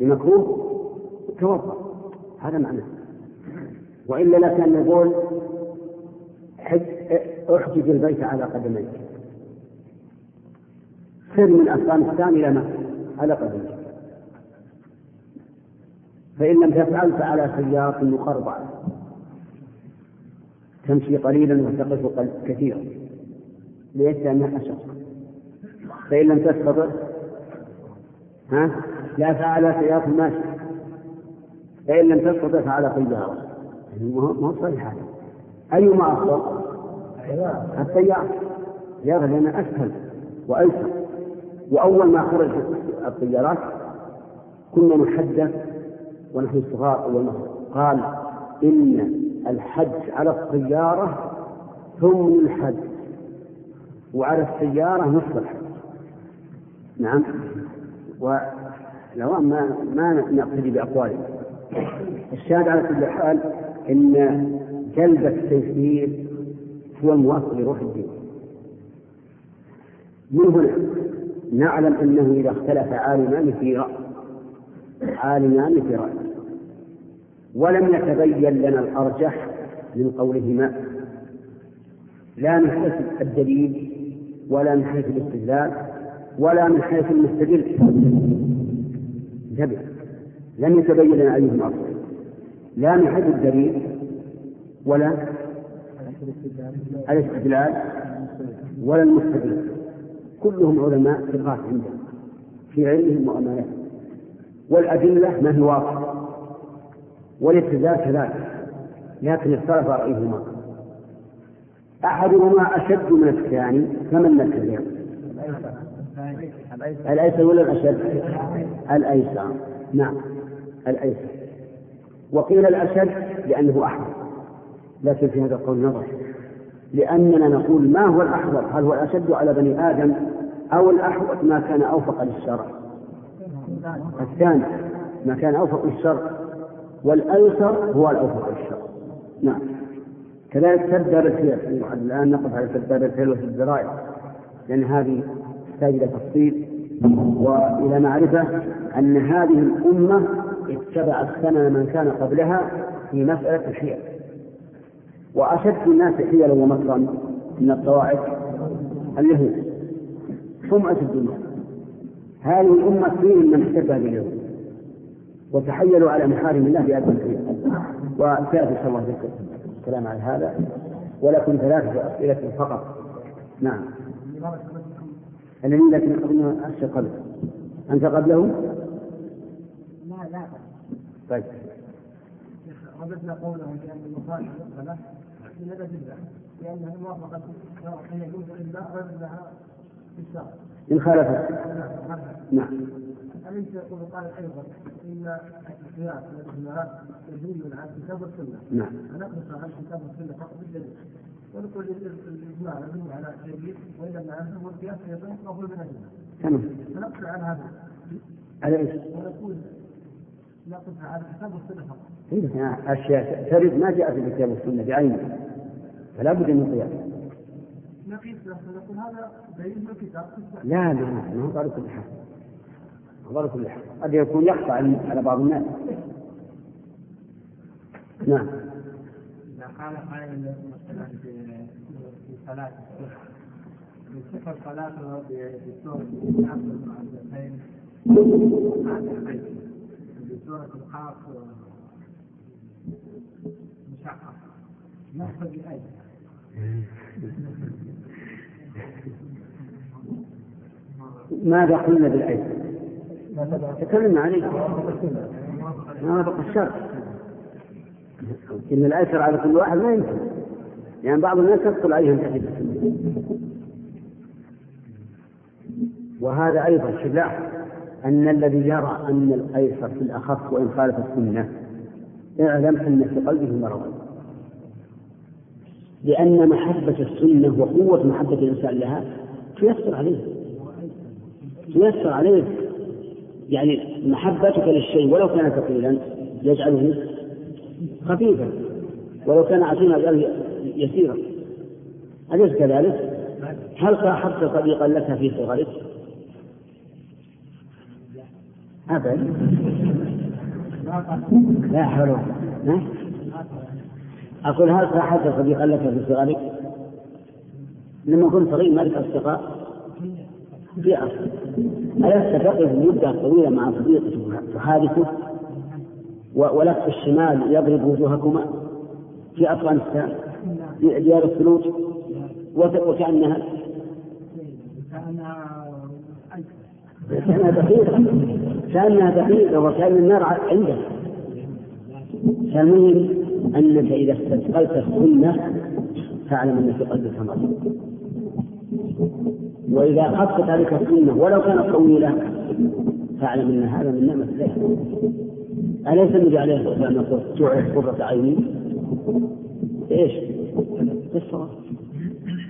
بمكروه توضأ، هذا معناه. وإلا لكان نقول احجز البيت على قدميك، سر من أفغانستان إلى مكة على قدميك، فإن لم تفعل فعلى سيارة مخربعة تمشي قليلا وتقف كثيرا ليتسمع أشق، فإن لم تستطع لا فعلى سيارة ماشية، فإن لم تستطع فعلى طيارة. ما هو صحيح هذا؟ أيما أفضل؟ السيارة، السيارة لأنها أسهل وأيسر. وأول ما خرجت الطيارات كنا نحدث ونحن صغار أول مرة، قال إن الحج على السيارة ثمن الحج وعلى السيارة نصف الحج. نعم، ولو ما نقتدي بأقوالنا. الشاهد على كل حال إن جلب التيسير هو الموافق لروح الدين. من هنا نعلم أنه إذا اختلف عالمان في رأي ولم يتبين لنا الأرجح من قولهما، لا من حيث الدليل ولا من حيث الاستدلال ولا من حيث المستدل، لم يتبين لنا أيهما أرجح، لا من حيث الدليل ولا الاستدلال ولا المستدل. كلهم علماء في الغاية عندهم في علمهم وأمانتهم، والأدلة ما هي واضحة والاستدلال كذلك، لكن اختلف رأيهما. أحدهما أشد من الثاني، فمن الكبير؟ الأيسر ولا الأشد؟ الأيسر. نعم، الأيسر. وقيل الأشد لأنه أحمر، لكن في هذا القول نظر، لأننا نقول ما هو الأحمر؟ هل هو الأشد على بني آدم أو الأحمر ما كان أوفق للشرع؟ الثاني ما كان أوفق للشرع، والأيسر هو الأوفق للشرع. نعم، كذلك سدر الفيل. الآن نقف على سدر الفيل وفي الذرائع، لأن هذه تحتاج إلى تفصيل وإلى معرفة أن هذه الأمة اتبعت سنن من كان قبلها في مسألة الحيل. وأشد الناس حيلا ومكرا من الطوائف اليهود، هم أشد الناس. هذه الأمة فيهم من احتفى باليهود وتحيلوا على محارم الله بأبن فيهم، وثلاثة إن شاء الله ذكر الكلام عن هذا، ولكن ثلاثة أسئلة فقط. نعم، الذين لكن أخذنا أشياء قبل أنت قبله؟ لا. طيب، ربطنا قوله بأن المصالح مقبلة لدى جدا لأنها موافقة هي جزء الله ربطناها في الشهر إن خالفت. نعم، أليس يقول قال أيضا إن الخيار والإجماع يدل على الكتاب والسنة؟ نعم، فنقص عن الكتاب والسنة فقط بالدليل، ونقول الإجماع يدل على الدليل، وإذا معناه هو القياس أيضا مقبول من الإجماع. تمام، فنقص عن هذا على إيش؟ ونقول نقص عن الكتاب والسنة فقط. إيه، أشياء ترد ما جاء في الكتاب والسنة بعينه فلا بد من قياسه. لا نظر كل حق قد يكون يقطع على بعض الناس. نعم، إذا قال قائل مثلا في صلاة الصبح يصح صلاته بسورة الكهف والمعوذتين بسورة القاف مشقة نحو الآية، ماذا قلنا بالأيسر؟ تكلمنا عليه ما بقى الشر، إن الأيسر على كل واحد ما يمكن، يعني بعض الناس يدخل عليهم تحديد. وهذا أيضا شباح، أن الذي يرى أن الأيسر في الأخف وإن خالف السنة اعلم أن في قلبه مرض، لأن محبة السنة وقوة محبة الإنسان لها تيسر عليه. يعني محبتك للشيء ولو كان ثقيلا يجعله خفيفا، ولو كان عظيما يجعله يسيرا. أليس كذلك؟ هل صاحبت صديقا لك في صغرك؟ أبدا. لا حول. أقول هل صاحبت صديقا لك في صغرك؟ لما كنت صغير مالك أصدقاء؟ في أصدقاء. ألا تقف مدة طويلة مع صديقك تحادثه ولف الشمال يضرب وجوهكما في أفغانستان في ديار الثلوج وكأنها كأنها دقيقة وكأن النار عندها. فالمهم أنك إذا استثقلت السنة فاعلم أنك قد تمرت، وإذا خفت عليك السنة ولو كانت طويلة فاعلم أن هذا من نعمة الله. أليس النبي عليه الصلاة والسلام يقول تعرف قرة عيني؟ إيش؟ الصلاة.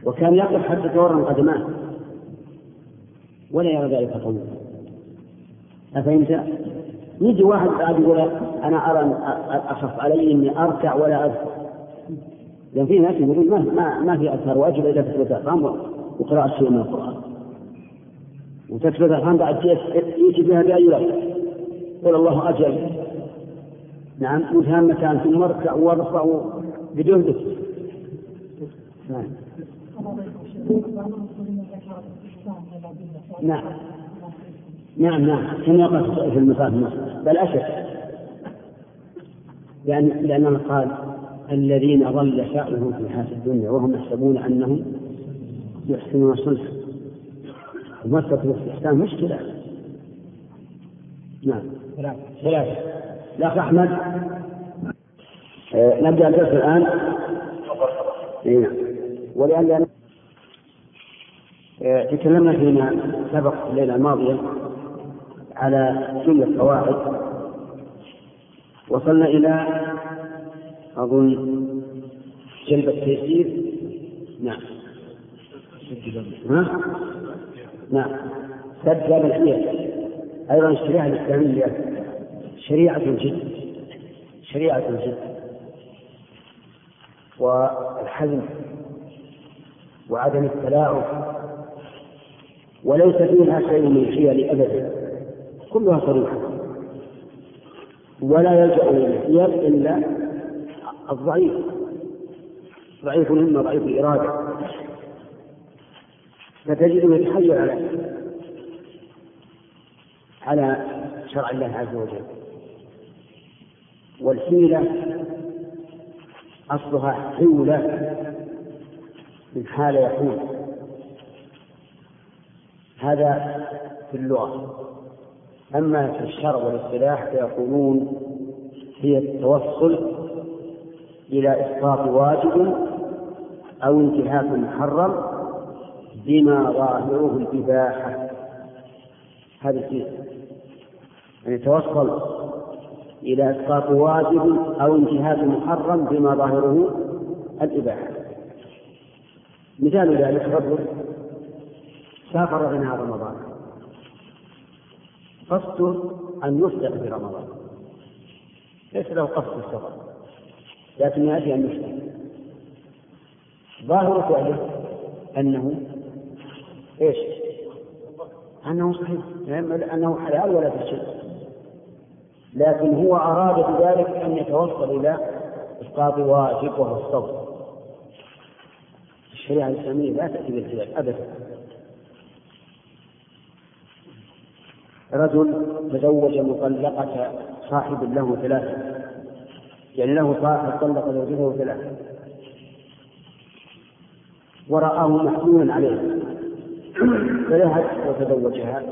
وكان يقف حتى تورم قدماه ولا يرى ذلك قوي. أفهمت؟ يجي واحد بعد يقول أنا أرى أخف علي إني أركع ولا أذكر، لأن في ناس يقولون ما في أثر واجب إلا تثبت أقام وقراءة شيء من القرآن، وتثبت أقام بعد يجي بها بأي ركعة قل الله أجل. نعم وجهان مكان ثم اركع وارفع بجهدك. نعم نعم نعم نعم كما يقول في المصاحف بل أشد، لأنه قال الذين ضل سعيهم في الحياة الدنيا وهم يحسبون أنهم يحسنون صنعا. المسألة في الإحسان مشكلة. نعم ثلاثة. الأخ أحمد نبدأ الدرس الآن. ولأن تكلمنا فيما سبق الليلة الماضية على جملة قواعد، وصلنا إلى أظن جلب التيسير. نعم نعم سد الحيل، أيضا الشريعة الإسلامية شريعة جد، والحزم وعدم التلاعب، وليس فيها شيء من الحيل أبدا، كلها صريحة، ولا يلجأ للحيل إلا الضعيف، ضعيف الهمة ضعيف الإرادة، فتجده يتحيل على شرع الله عز وجل. والحيلة أصلها حولة من حال يحول، هذا في اللغة. أما في الشرع والاصطلاح فيقولون هي التوصل إلى إسقاط واجب أو انتهاك محرم بما ظاهره الإباحة. هذا الحيلة أن يتوصل إلى إسقاط واجب أو انتهاك محرم بما ظاهره الإباحة. مثال ذلك رجل سافر بنهار رمضان، قصده أن يفطر في رمضان، ليس له قصد السفر، لكن يأتي أن يفطر. ظاهر فعله أنه صحيح، أنه حلال ولا تشرك، لكن هو أراد بذلك أن يتوصل إلى إسقاط واجب وهو الصوم. الشريعة الإسلامية لا تأتي بالحلال أبدا. رجل تزوج مطلقة صاحب له ثلاثة، يعني له صاحب طلق زوجته ثلاثة، ورآه محمولا عليه فذهب وتزوجها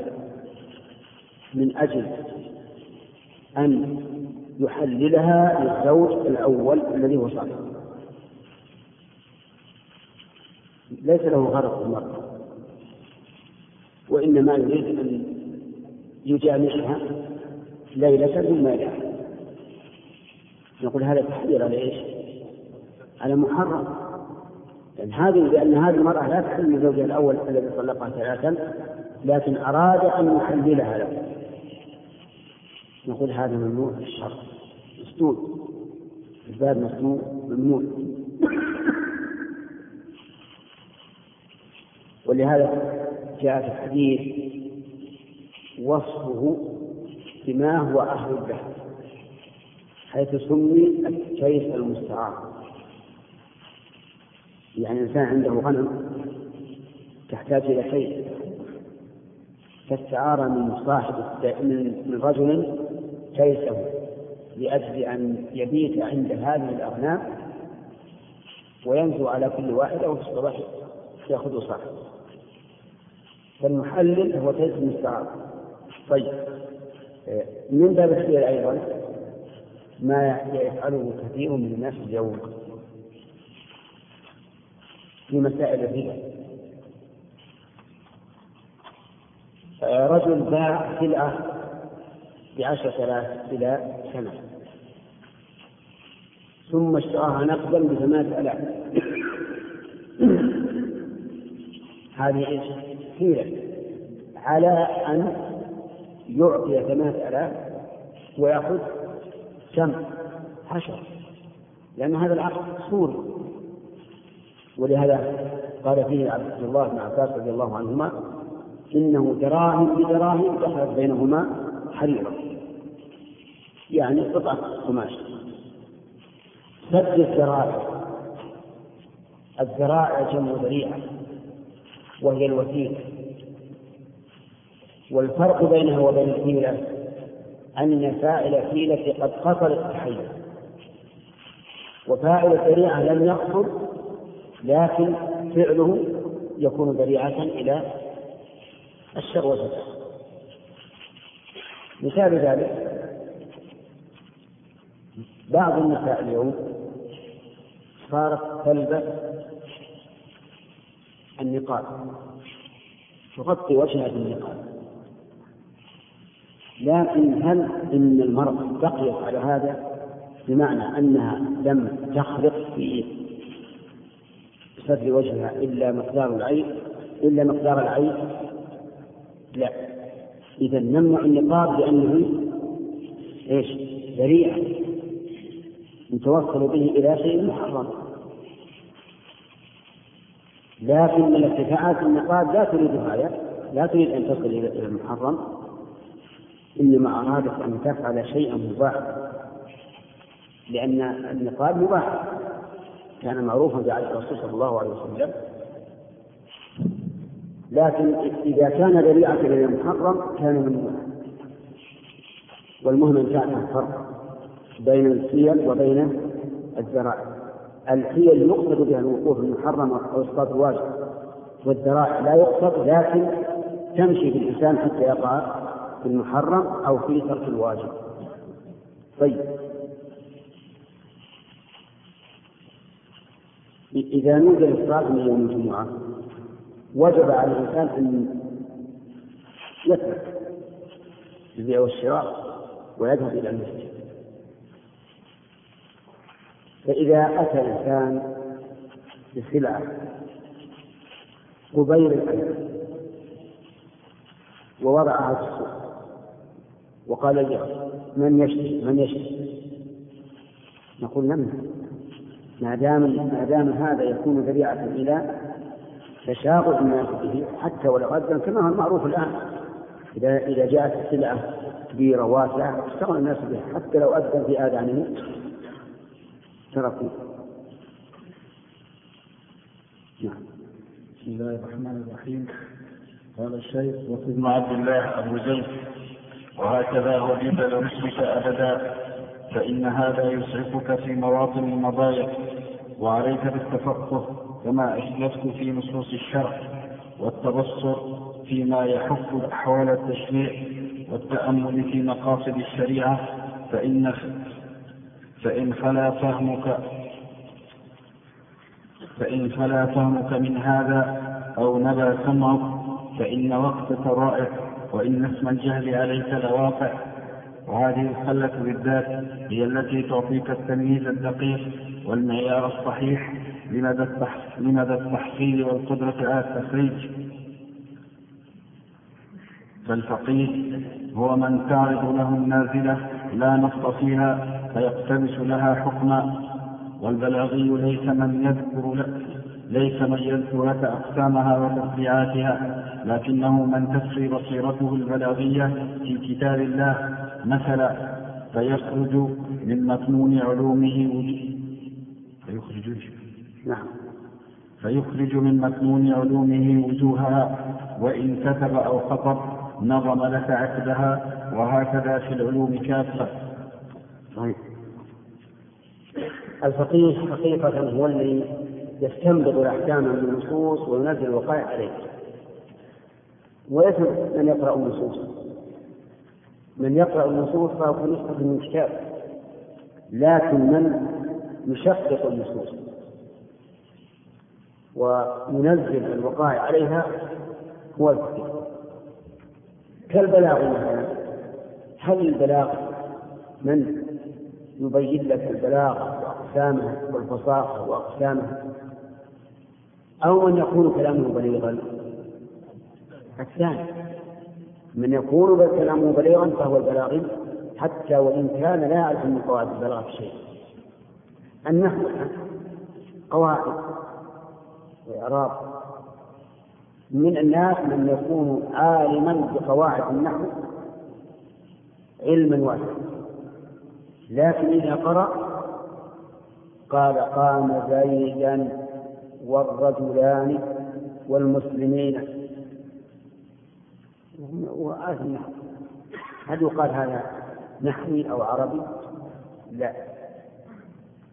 من أجل أن يحللها للزوج الأول الذي هو صالح، ليس له غرض المرأة، وإنما يريد أن يجامعها ليلة ثم يجامعها. نقول هذا تحرير على إيش؟ على محرم، لأن هذه المرأة لا تحل من زوجها الأول الذي طلقها ثلاثا، لكن أراد أن يحللها له. نقول هذا ممنوع في الشرع، مسدود في الباب، ممنوع. ولهذا جاء في الحديث وصفه بما هو أهل الذهب، حيث سمي الكيس المستعار. يعني إنسان عنده غنم تحتاج إلى كيس، فاستعار من صاحب من رجل كيسه لأجل أن يبيت عند هذه الأغنام وينزو على كل واحد أو الصباح يأخذ صاحبه. فالمحلل هو كيس المستعار. طيب، من باب الخير أيضا ما يفعله كثير من الناس اليوم في مسائل الربا. رجل باع سلعة ب10,000 إلى سنة، ثم اشتراها نقدا ب8,000. هذه إيش؟ حيلة على أن يعطي 8,000 ويأخذ كم؟ 10، لأن هذا العقد صوري. ولهذا قال فيه عبد الله بن عباس رضي الله عنهما: إنه دراهم بدراهم دخلت بينهما حريرة، يعني قطعة قماش. سد الذرائع، الذرائع جمع ذريعة وهي الوثيقة، والفرق بينها وبين الحيلة أن فاعل الحيلة قد قتل التحيل، وفاعل الذريعة لم يقتل لكن فعله يكون ذريعة إلى الشر والفساد. مثال ذلك بعض النساء اليوم صارت تلبس النقاب، تغطي وجهها بالنقاب، لكن هل إن المرأة بقيت على هذا بمعنى أنها لم تخرق في ستر وجهها إلا مقدار العين؟ لا. إذا نمنع النقاب لأنه إيش؟ ذريعة يتوصل به إلى شيء محرم، لكن الارتفاعات النقاب لا تريد هذا، لا تريد أن تصل إلى المحرم، إنما أرادت أن تفعل شيئا مباحا، لأن النقاب مباح، كان معروفا بعد الرسول صلى الله عليه وسلم. لكن إذا كان ذريعة إلى المحرم كان ممنوعا. والمهم أن تعلم الفرق بين الحيل وبين الذرائع. الحيل يقصد بها الوقوف المحرم أو إسقاط الواجب، والذرائع لا يقصد لكن تمشي بالإنسان حتى يقع في المحرم أو في ترك الواجب. طيب، إذا نزل الصلاة من يوم الجمعة وجب على الإنسان أن يترك البيع والشراء ويذهب إلى المسجد. فإذا أتى الإنسان بسلعة قبيل الأذان ووضعها في السوق وقال الجار: من يشتري؟ نقول: لم، ما دام هذا يكون ذريعة إلى تشاغل الناس به حتى ولو أذن، كما هو المعروف الآن، إذا جاءت السلعة كبيرة واسعة اشتغل الناس به حتى لو أذن في آذانه تركوه. نعم. بسم الله الرحمن الرحيم. قال الشيخ: وفي ابن عبد الله أبو زيد: وهكذا هو جبل رسمك أبدا، فإن هذا يسعفك في مواطن المضايق، وعليك بالتفقه كما أشلفت في نصوص الشرع، والتبصر فيما يحف أحوال التشريع، والتأمل في مقاصد الشريعة، فإن خلا فهمك من هذا أو نبى سمعك فإن وقتك رائع، وإن اسم الجهل عليك لواقع. وهذه الخلة بالذات هي التي تعطيك التمييز الدقيق والمعيار الصحيح لمدى التحصيل والقدرة على التخريج. فالفقيه هو من تعرض له النازلة لا نفط فيها فيقتبس لها حكما، والبلاغي ليس من يذكر ليس من يذكرك أقسامها وتفريعاتها، لكنه من تسري بصيرته البلاغية في كتاب الله مثلا فيخرج من مكنون علومه فيخرج من مكنون علومه وجوهها، وإن كتب أو خطب نظم لك عقدها، وهكذا في العلوم كافة. الفقيه حقيقة هو الذي يستنبط الأحكام من النصوص وينزل الوقائع عليه، ويثبت من يقرأ النصوص. من يقرأ النصوص فهو يستفيد من كتاب، لكن من يشقق النصوص وينزل الوقائع عليها هو الفقيه. كالبلاغ مثلا، هل البلاغ من يبين لك البلاغة وأقسامها والفصاحة وأقسامها، أو من يكون كلامه بليغا؟ الثاني. من يكون كلامه بليغا فهو البلاغي حتى وإن كان لا يعرف من قواعد البلاغة شيء. النحو قواعد وإعراب، من الناس من يكون عالما بقواعد النحو علما واسعا، لكن إذا قرأ قال قام زيدا والرجلان والمسلمين وآت النحو، هل يقال هذا نحوي أو عربي؟ لا.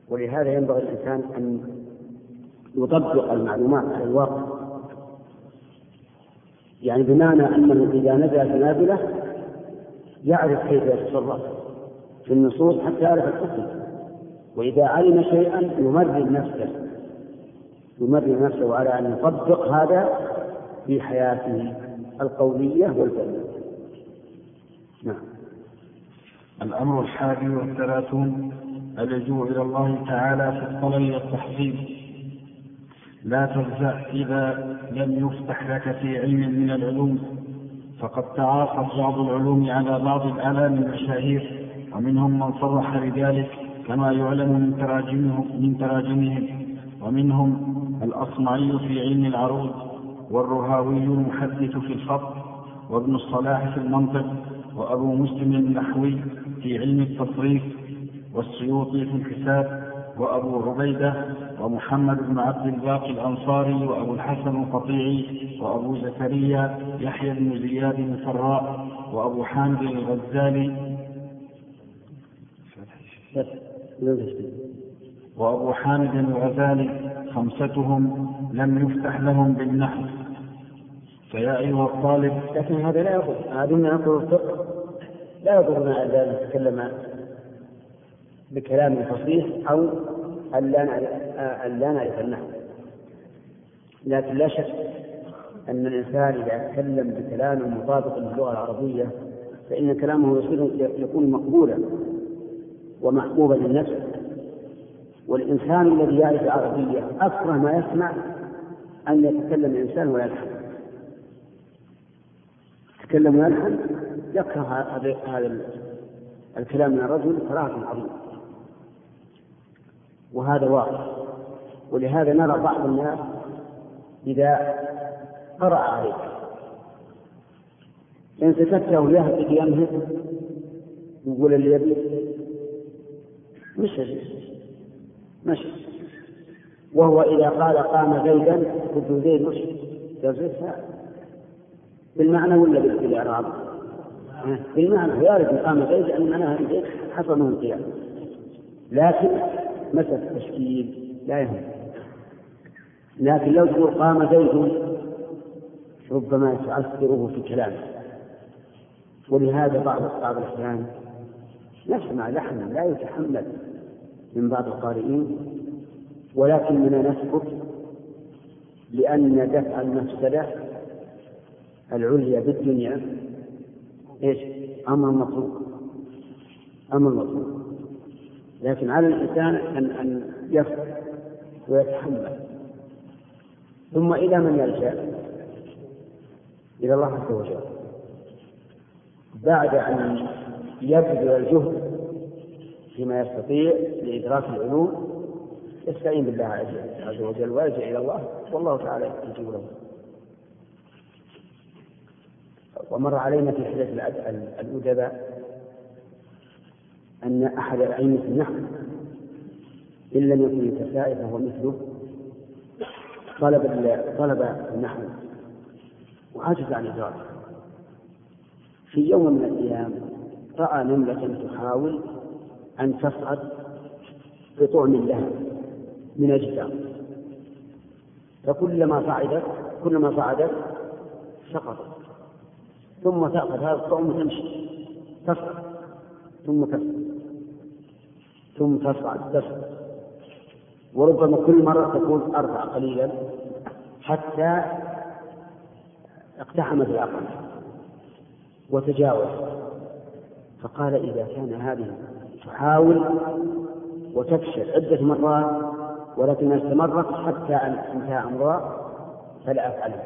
ولهذا ينبغي الإنسان أن يطبق المعلومات على الواقع، يعني بمعنى أنه إذا نزل في نازلة يعرف كيف يتصرف في النصوص حتى يعرف الحكم، وإذا علم شيئا يمرر نفسه على أن يطبق هذا في حياته القولية والفعلية. نعم. الأمر 31 اللجوء إلى الله تعالى في الطلب والتحصيل. لا تفزع إذا لم يفتح لك في علم من العلوم، فقد تعاصف بعض العلوم على بعض الآلام المشاهير، ومنهم من صرح بذلك كما يعلم من تراجمهم، ومنهم الأصمعي في علم العروض، والرهاوي المحدث في الخط، وابن الصلاح في المنطق، وأبو مسلم النحوي في علم التصريف، والسيوطي في الحساب، وأبو عبيدة، ومحمد بن عبد الباقي الأنصاري، وأبو الحسن القطيعي، وأبو زكريا يحيى بن زياد الفراء، وأبو حامد الغزالي خمستهم لم يفتح لهم بالنحو. فيا أيها الطالب، لكن هذا لا يقول، هذا من نقول الفقه لا يضرنا أن نتكلم بكلام فصيح أو أن لا نعرف النحو، لكن لا شك أن الإنسان إذا تكلم بكلام مطابق للغة العربية فإن كلامه يكون مقبولا ومحبوبا للنفس. والإنسان الذي يعرف العربية أكثر ما يسمع أن يتكلم الإنسان ويلحن، يتكلم ويلحن، يكره هذا الكلام من الرجل كراهة عظيمة، وهذا واقع. ولهذا نرى بعض الناس إذا قرأ عليك إن سكته يهبط ينهب، يقول اللي يبي مشي، وهو إذا قال قام زيدا قلت زيد مشي، يزيدها بالمعنى ولا بالإعراب؟ بالمعنى، يارد قام زيد أن معناها زيد حصل من القيام، لكن مسألة التشكيل لا يهم. لكن لو تقول قام زيد ربما تعثره في كلامه. ولهذا بعض أصحاب الأحيان نسمع لحنا لا يتحمل من بعض القارئين، ولكننا نسكت لأن دفع المفسدة العليا بالدنيا إيش؟ أمر مطلوب، لكن على الإنسان أن يفهم ويتحمل. ثم إلى من يلجأ؟ إلى الله عز وجل بعد أن يبذل الجهد فيما يستطيع لإدراك العلوم، يستعين بالله عز وجل ويرجع إلى الله، والله تعالى يجيب له. ومر علينا في حديث الأدباء أن أحد العلم في النحو إن لم يكن يتسائل فهو مثله طلب النحو وعجز عن ذلك. في يوم من الأيام رأى نملة تحاول أن تصعد بطعم لها من أجدام، فكلما صعدت سقطت، ثم تأخذ هذا الطعم وتمشي تصعد ثم تصعد ثم تصعد، وربما كل مرة تكون أربع قليلا حتى اقتحمت العقل وتجاوز. فقال إذا كان هذه تحاول وتفشل عدة مرات ولكن استمرت حتى أن انتهى أمرها فلا أفعله.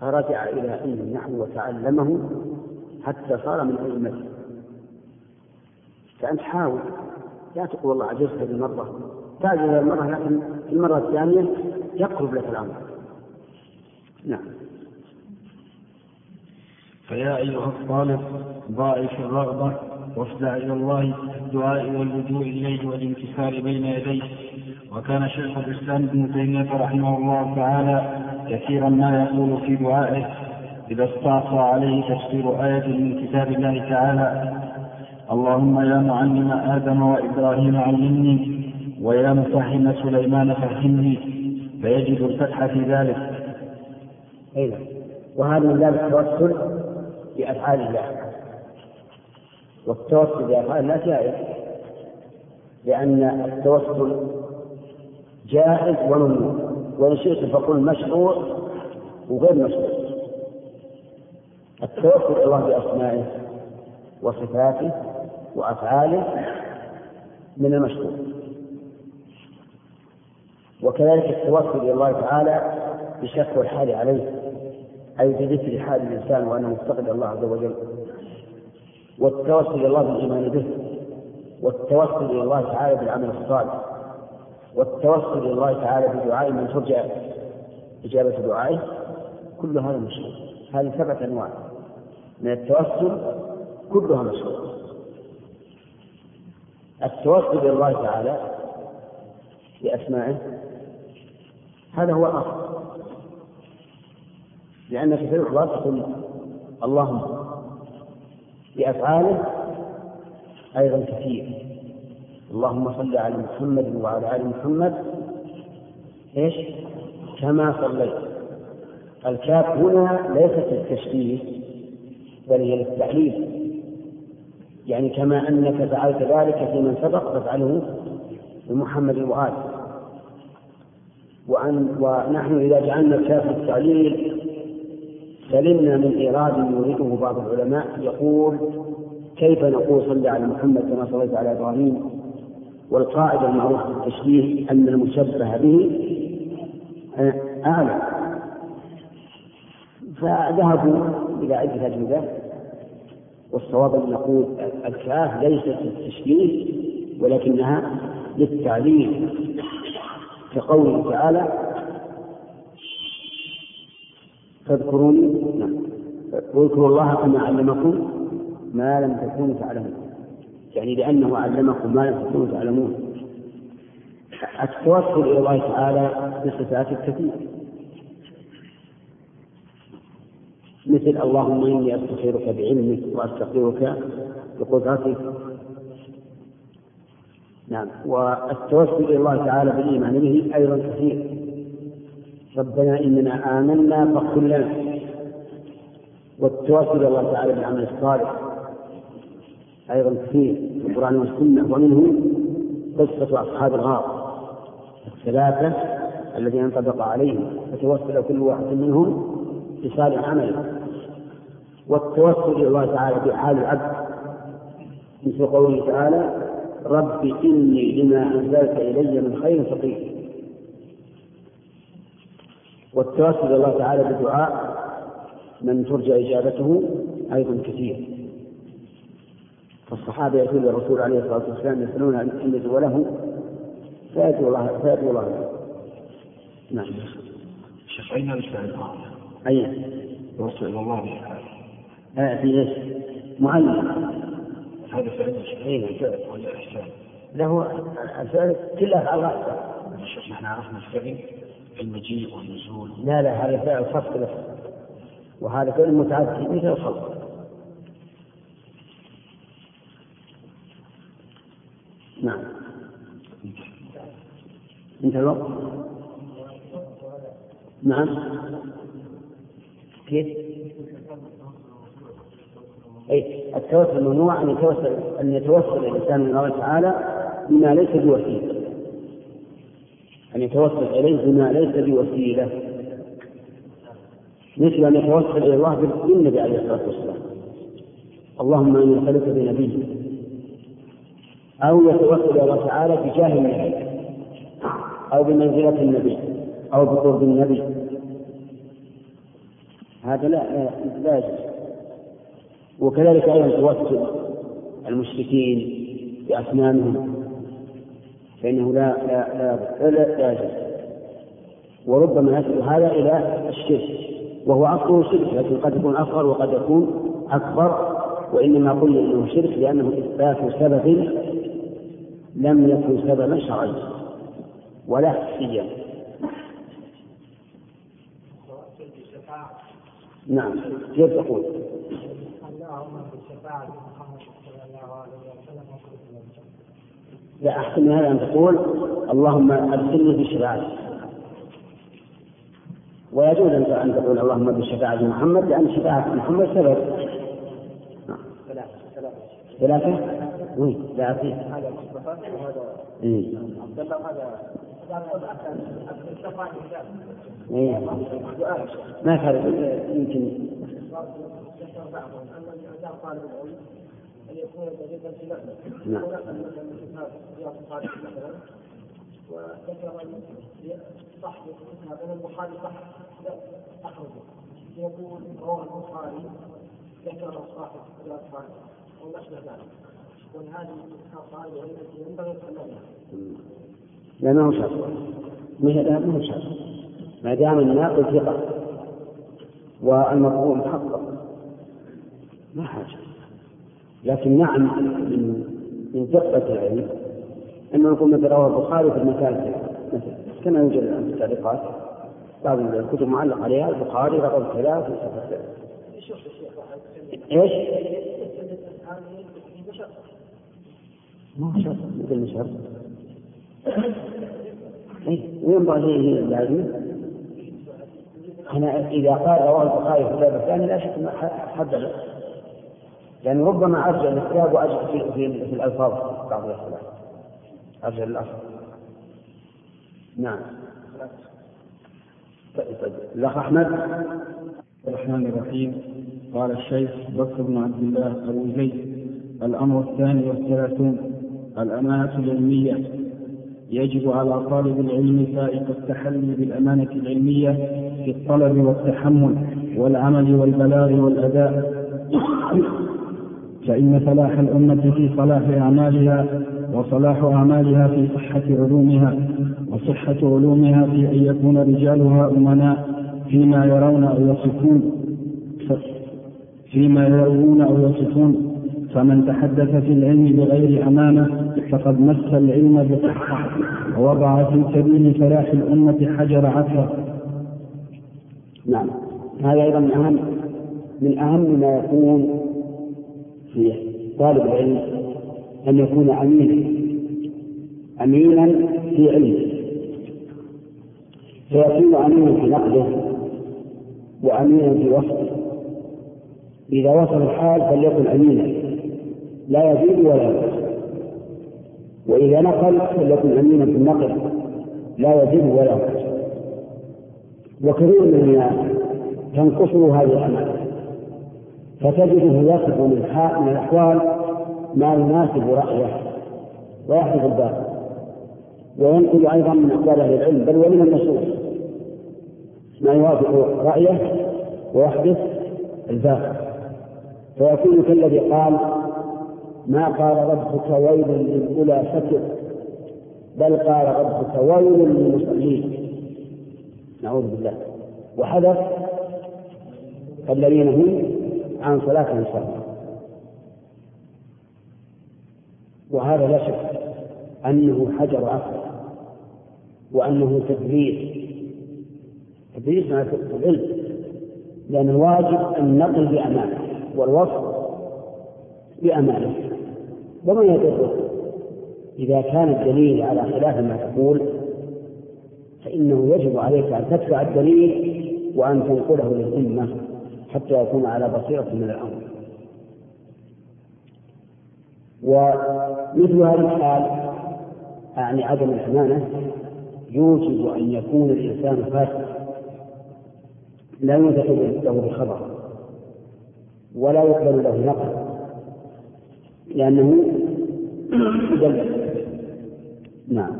فرجع إلى علم النحو وتعلمه حتى صار من علمه. فأنت حاول، لا تقول والله عجزت هذه المرة، تعجز هذه المرة لكن المرة الثانية يقرب لك الأمر. نعم. فيا أيها الطالب ضاعف الرغبة وافزع إلى الله الدعاء واللجوء إليه والانكسار بين يديه. وكان شيخ الإسلام ابن تيمية رحمه الله تعالى كثيرا ما يقول في دعائه إذا استعصى عليه تفسير آية من كتاب الله تعالى: اللهم يا معلم آدم وإبراهيم علمني ويا مفهم سليمان فهمني، فيجد الفتح في ذلك. أيضا وهذا من ذلك التوسل بأفعال الله، والتوسل بأفعال الله جائز، لأن التوسل جائز وممنوع، وإن شئت فقل مشروع وغير مشروع. التوسل الله بأسمائه وصفاته وأفعاله من المشروع، وكذلك التوسل لله تعالى بشكوى الحال عليه، أي بذكر حال الإنسان وأنه مفتقد الله عز وجل، والتوسل لله بالإيمان به، والتوسل لله تعالى بالعمل الصالح، والتوسل لله تعالى بدعاء من ترجع إجابة دعائه. كل هذا مشروع. هذه 7 أنواع من التوسل كلها مشروع. التوسل لله تعالى بأسمائه هذا هو الأصل، لأن كثير الخلاص يقول اللهم بأفعاله أيضا كثير، اللهم صل على محمد وعلى آل محمد إيش كما صليت. الكاف هنا ليست للتشبيه بل هي للتعليل، يعني كما أنك فعلت ذلك في من سبق فافعله بمحمد وآل. ونحن إذا جعلنا الكاف للتعليل سلمنا من إراد يريده بعض العلماء يقول كيف نقول صلى على محمد كما صليت على إبراهيم، والقاعدة المعروفة بالتشبيه أن المشبه به أعلى. فذهبوا إلى عدة أجوبة، والصواب أن نقول الكاف ليست للتشبيه ولكنها للتعليل، كقوله تعالى فاذكروني واذكروا الله كما علمكم ما لم تكونوا تعلمون، يعني لأنه علمكم ما لم تكونوا تعلمون. التوسل إلى الله تعالى بصفات كثيرة، مثل اللهم إني أستخيرك بعلمك وأستخيرك بقدرتك. نعم. والتوسل إلى الله تعالى بالإيمان به أيضا كثير، ربنا إننا آمنا فاغفر لنا. والتوسل إلى الله تعالى بالعمل الصالح أيضا كثير في القرآن والسنة، ومنه قصة أصحاب الغار 3 الذين انطبق عليهم فتوسل كل واحد منهم بصالح عمله. والتوسل إلى الله تعالى بحال العبد، مثل قوله تعالى رب إني لما أنزلت إلي من خير فقير. والتوسل إلى الله تعالى بدعاء من ترجى إجابته أيضا كثير، فالصحابة يقول الرسول عليه الصلاة والسلام يسألون عن الحمد وله فيأتي الله. نعم. شيخ أين الاستعداد؟ أين؟ يوصل إلى الله بحال. في إيش؟ معلم. هذا فعل شيء فعل ولا إحسان؟ له أفعال كلها على رأسه. شيخ نحن عرفنا الفعل المجيء والنزول. لا هذا فعل خاص له. وهذا فعل متعدي مثل الخلق. نعم. انت الوقت. نعم. كيف؟ أي التوسل ممنوع أن يتوسل الإنسان من الله تعالى بما ليس بوسيلة، أن يتوسل إليه بما ليس بوسيلة، مثل أن يتوسل إلى الله بالنبي عليه الصلاة والسلام، اللهم إني أسألك بنبيك، أو يتوسل إلى الله تعالى بجاه النبي أو بمنزلة النبي أو بقرب النبي. هذا لا يجوز. وكذلك أيضا توسل المشركين بأصنامهم فإنه لا يجوز، وربما يصل هذا إلى الشرك وهو أصله شرك، لكن قد يكون أصغر وقد يكون أكبر، وإنما قل إنه شرك لأنه إثبات سبب لم يكن سببا شرعيا ولا حسيا. نعم. كيف تقول؟ لا أحسن هذا أن تقول اللهم أرسلني بشفاعتك، ويجوز أن تقول اللهم بشفاعة محمد، لأن شفاعة محمد سبب. ثلاثة. لا أعطيه هذا مصطفى وهذا ما فرق يمكن. نعم. وذكر أن صحبه هذا البخاري صحبه يقول رواه البخاري ذكر صاحب البخاري ونشر ذلك، وهذه الخصائص التي ينبغي تحملها لأنه شرط، ما هو شرط ما دام الناقل ثقة والمرفوع محقق ما حاجة. لكن نعم من دقة العلم أنه يكون مثل رواه البخاري في المكان مثلا كما يوجد الآن في التعليقات بعض الكتب معلق عليها البخاري رقم 3 وصفحة. إيش؟ ما هو شرط مثل شرط وينبغي هي اللازمة. أنا إذا قال رواه البخاري في الكتاب الثاني لا شك حد له، لأن ربما أرجع للكتاب وأجد في الألفاظ بعض الأخلاق أجل الأصل. نعم. طيب. الأخ أحمد. الرحمن الرحيم. قال الشيخ بكر بن عبد الله أبو زيد: الأمر 32 الأمانة العلمية. يجب على طالب العلم فائق التحلي بالأمانة العلمية في الطلب والتحمل والعمل والبلاغ والأداء، فإن فلاح الأمة في صلاح أعمالها، وصلاح أعمالها في صحة علومها، وصحة علومها في أن يكون رجالها أمناء فيما يرون أو يصفون فمن تحدث في العلم بغير أمانة فقد مس العلم بقحة ووضع في سبيل فلاح الأمة حجر عثرة. نعم. هذا أيضا من أهم ما يكون في طالب العلم أن يكون أمينا في علمه، فيكون أمينا في نقده وأمينا في وصفه. إذا وصل الحال فليكن أمينا لا يزيد ولا ينقص، وإذا نقل فليكن أمينا في النقل لا يزيد ولا ينقص. وكثير من الناس تنقصه هذه الأمانة، فتجده يصف من الأحوال ما يناسب رأيه ويحفظ الباقي، وينقل أيضا من أقوال أهل العلم بل ومن النصوص ما يوافق رأيه ويحفظ الباقي، فيكون كالذي قال: ما قال ربك ويل للأولى فتر بل قال ربك ويل للمصلين نعوذ بالله، وحذف الذين هم عن صلاتهم ساهون. وهذا لا شك أنه حجر عقل، وأنه تدريس ما في العلم، لأن الواجب أن نقل بأمانه والوصف بأمانه، ومن يدرك إذا كان الدليل على خلاف ما تقول فإنه يجب عليك أن تتبع الدليل وأن تنقله للأمة حتى يكون على بصيرة من الأمر. ومثل هذا الحال يعني عدم الأمانة يوجب أن يكون الإنسان فاسقا لا يدخل له بالخبر ولا يقبل له نقل لأنه مدلل. نعم.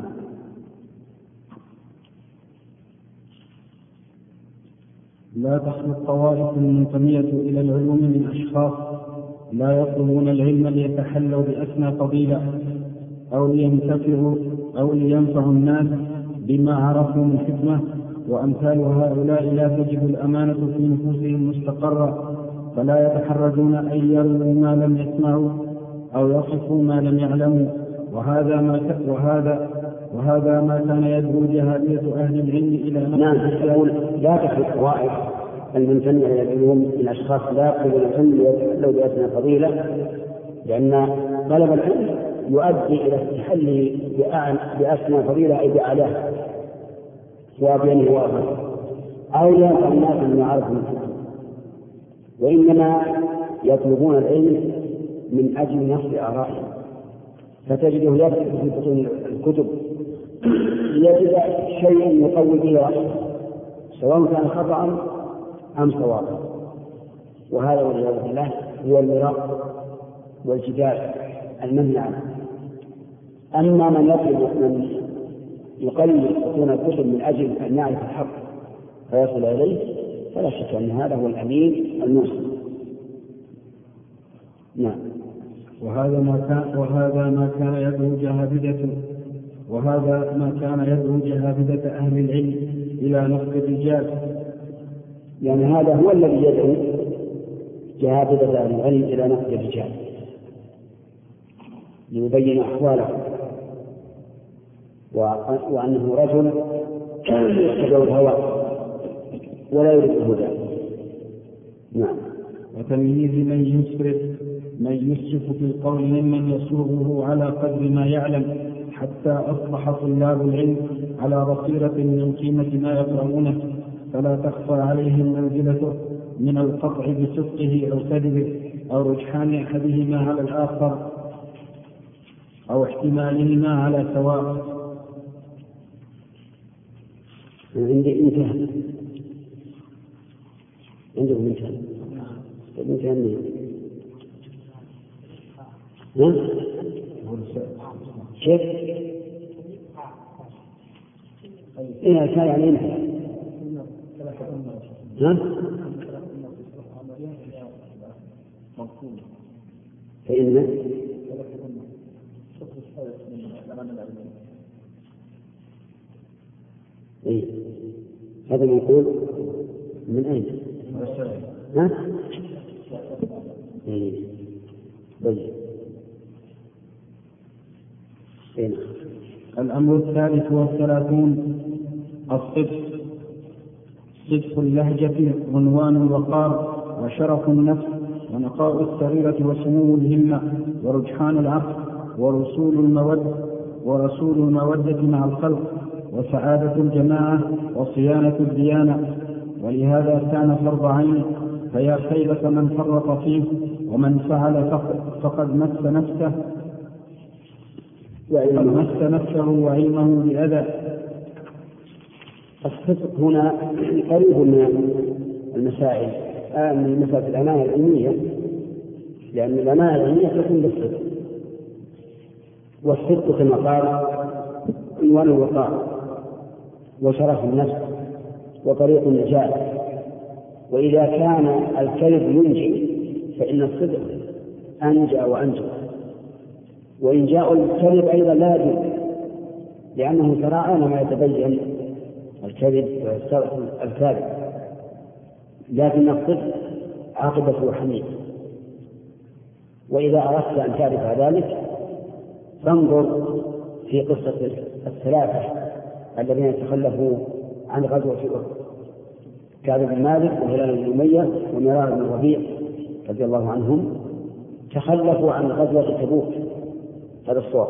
لا تصل الطوائف المنتمية إلى العلوم من أشخاص لا يطلبون العلم ليتحلوا بأسنى فضيلة أو لينفعوا الناس بما عرفوا من حكمة، وأمثال هؤلاء لا تجد الأمانة في نفوسهم مستقرة، فلا يتحرجون أن يروا ما لم يسمعوا أو يصفوا ما لم يعلموا، وهذا ما كان يدعو جهالية أهل العلم إلى نفسه. نعم. لا تحرك الطوائف المنتمية إلى العلوم من أشخاص لا يطلبون العلم لو بأسنى فضيلة، لأن طلب العلم يؤدي إلى استحله بأسنى فضيلة أي بأعلاه وبينه وأبنه، أو ينفع الناس من يعرف من حكمه، وإنما يطلبون العلم من أجل نصر آرائهم، فتجده يبحث في بطون الكتب ليجد شيئا يقوي به رأيه سواء كان خطأ أم صوابا، وهذا والعياذ بالله هو المراق والجدال المنهي عنه. أما من يطلب من يقلل بطون الكتب من أجل أن يعرف الحق فيصل إليه فلا شك أن هذا هو الأمين الموصل. نعم. وهذا ما كان يدعو جهابذة أهل العلم إلى نصب الرجال، يعني هذا هو الذي يدعو جهابذة أهل العلم إلى نصب الرجال ليبين أحواله وأنه رجل يتبع الهوى ولا يريد الهدى. نعم. وتمييز من يسرف في القول ممن يسوغه على قدر ما يعلم، حتى أصبح طلاب العلم على بصيرة من قيمة ما يقرؤونه، فلا تخفى عليهم منزلته من القطع بصدقه أو كذبه أو رجحان أحدهما على الآخر أو احتمالهما على سواء. عندي انتهى كيف؟ إيه كان يعني إنها فإنها إيه هذا منقول من أين؟ إيه طيب. الأمر 33 الصدق اللهجة عنوان الوقار وشرف النفس ونقاء السريرة وسمو الهمة ورجحان العقل ورسول المودة مع الخلق وسعادة الجماعة وصيانة الديانة، ولهذا كان فرض عين، فيا خيبة من فرط فيه ومن فعل فقد مس نفسه وعلمه بأذى. الصدق هنا قريب من المسائل من مسألة الأمانة العلمية، لأن الأمانة العلمية تكون بالصدق، والصدق في المقام عنوان الوقار وشرف النفس وطريق النجاة. وإذا كان الكذب ينجي فإن الصدق أنجى وأنجى، وإن جاء الكذب أيضا لا يجوز، لأنه تراءى ما يتبين الكذب والكاذب، لكن الصدق عاقبته حميد. وإذا أردت أن تعرف ذلك فانظر في قصة الثلاثة الذين تخلفوا عن غزوة أحد، كعب بن مالك وهلال بن أمية ومرارة بن الربيع رضي الله عنهم، تخلفوا عن غزوة تبوك. هذا الصواب،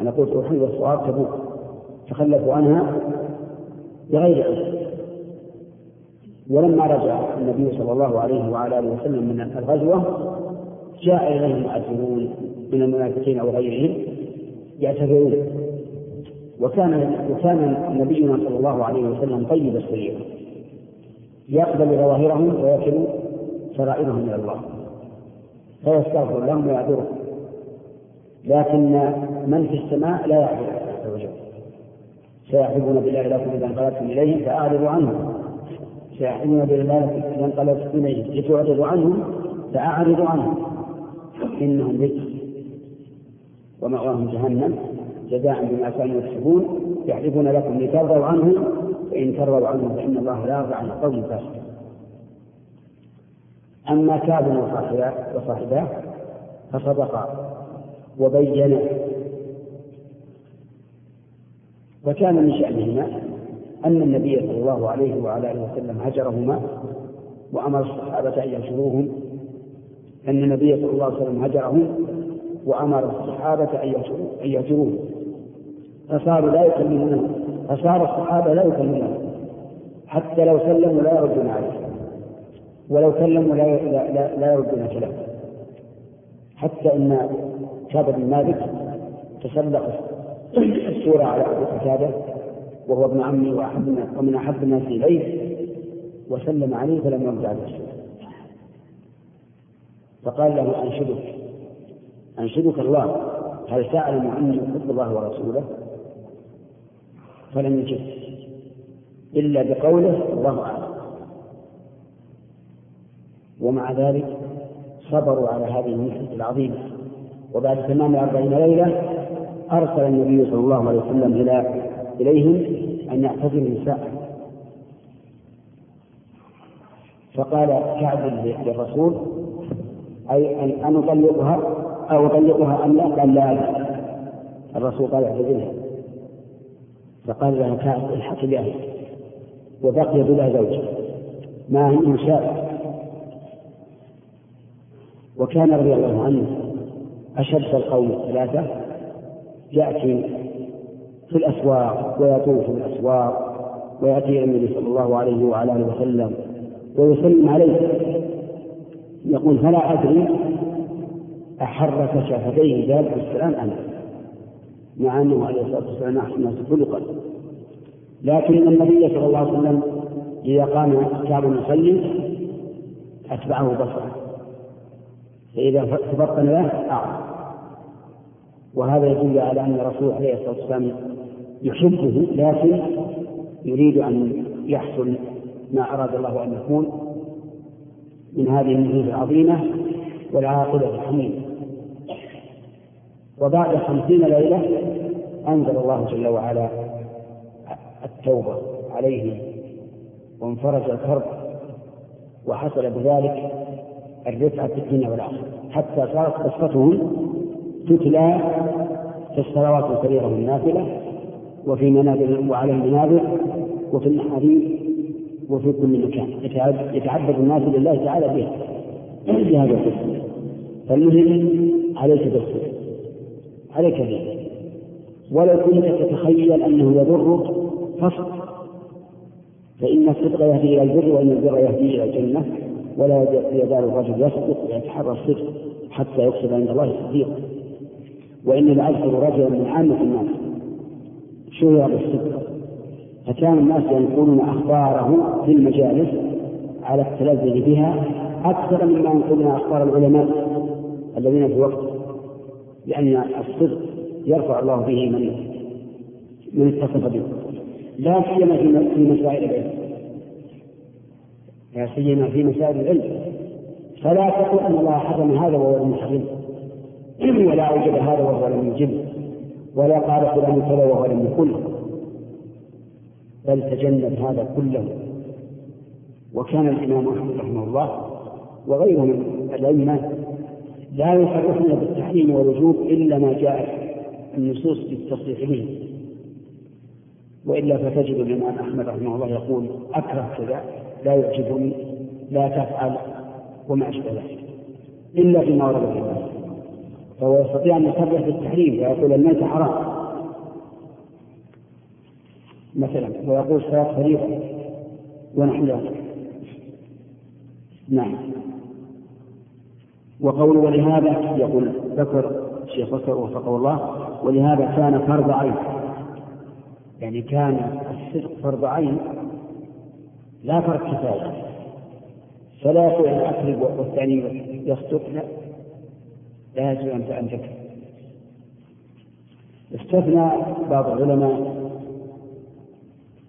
أنا قلت أحد والصواب تبوك، تخلفوا عنها بغير علم. ولما رجع النبي صلى الله عليه وعلى آله وسلم من الغزوة جاء إليهم مؤذنون من المنافقين أو غيرهم يعتذرون، وكان نبينا صلى الله عليه وسلم طيب السرير يقبل ظواهرهم ويكل سرائرهم إلى الله فيستغفر لهم ويعذرهم، لكن من في السماء لا يعذر عز وجل. سيحبون بالله لكم إذا انقلبتم إليهم فأعرضوا عنهم، سيحبون بالله لكم إذا انقلبتم إليهم لتعرضوا عنهم فأعرضوا عنهم، إنهم ذكر ومأواهم جهنم جزاء بما كانوا يكسبون، يحلفون لكم لترضوا عنهم فإن ترضوا عنهم فإن الله لا يرضى عن القوم الفاسقين. أما كعب وصاحباه فصدقا وبينا، وكان من شأنهما أن النبي صلى الله عليه وعلى آله وسلم هجرهما وأمر الصحابة أن ينصروهم، أن النبي صلى الله عليه وسلم هجرهم وأمر الصحابة أن يهجروه، فصاروا لا يكلمونه، فصار الصحابة لا يكلمونه، حتى لو سلموا لا يردون عليه، ولو كلموا لا يردون كلامه، حتى أن كعب بن مالك تسلق السورة على أبي قتادة وهو ابن عمي ومن أحب الناس إليه، وسلم عليه فلم يرجع له السورة، فقال له أنشدك الله، هل تعلم أني أحب الله ورسوله؟ فلم يجب إلا بقوله الله أعلم. ومع ذلك صبروا على هذه المحنة العظيمة. وبعد تمام 40 ليلة أرسل النبي صلى الله عليه وسلم إليهم أن يعتزلوا النساء، فقال كعب للرسول أي أن أطلقها أو أطلقها أم لا؟ قال لا. الرسول قال اعتزلها، فقال لها كعب الحق بأهلك، وبقي بلا زوج ما هي إن شاء. وكان رضي الله عنه أشد القوم 3 يأتي في الأسواق ويطوف في الأسواق ويأتي النبي صلى الله عليه وعلى آله وسلم ويسلم عليه، يقول فلا أدري أحرك شفتيه ذلك السلام عنه، مع أنه عليه الصلاة والسلام أحسن الناس خلقا، لكن النبي صلى الله عليه وسلم إذا قام كعب يصلي أتبعه بصره، فإذا تبطن له أعرف، وهذا يدل على أن الرسول عليه الصلاة والسلام يحبه، لكن يريد أن يحصل ما أراد الله أن يكون من هذه المهمة العظيمة والعاقبة الحميدة. وبعد 50 ليلة أنزل الله جل وعلا التوبة عليه وانفرج الكرب، وحصل بذلك الرفعة في الدنيا والآخرة، حتى صارت قصتهم تتلى في الصلوات الكبيرة والنافلة وفي منابر وعلى المنابر وفي المحاريب وفي كل مكان يتعبد الناس لله تعالى به في هذا القسم. فالمهم عليك بالصبر، عليك به، ولو كنت تتخيل أنه يضرك فاصبر، فإن الصدق يهدي إلى البر وإن البر يهدي إلى الجنة، ولا يزال الرجل يصدق ويتحرى الصدق حتى يكسب عند الله صديقا. وإن العبد رجلا من عامة الناس شهر بالصدق، فكان الناس ينقلون أخباره في المجالس على التلذذ بها أكثر مما ينقلنا أخبار العلماء الذين في وقته، لأن الصدق يرفع الله به من اتصف به، لا سيما في مسائل العلم، لا سيما في مسائل العلم. فلا تقل أن الله حرم هذا وهو المحرم، ولا أوجب هذا وهو الموجب، ولا قال فلان كذا وفلان يقول، بل تجنب هذا كله. وكان الإمام أحمد رحمه الله وغيره من الأئمة لا يصرحون بالتحريم والوجوب إلا ما جاءت النصوص بالتصريح به، وإلا فتجد الإمام أحمد رحمه الله يقول أكره كذا، لا يعجبني، لا تفعل، وما أشبه ذلك، إلا فيما ورد في النص. فهو يستطيع أن يصرح بالتحريم ويقول الميت حرام مثلا، ويقول صلاة فريضة ونحن ذلك. نعم. وقول ولهذا، يقول بكر شيخ بكر وفقه الله، ولهذا كان فرض عين، يعني كان الصدق فرض عين لا فرض كفاية، فلا يقول أن أقرب والثاني يخطئنا، لا يجب أن تكفر. استثنى بعض العلماء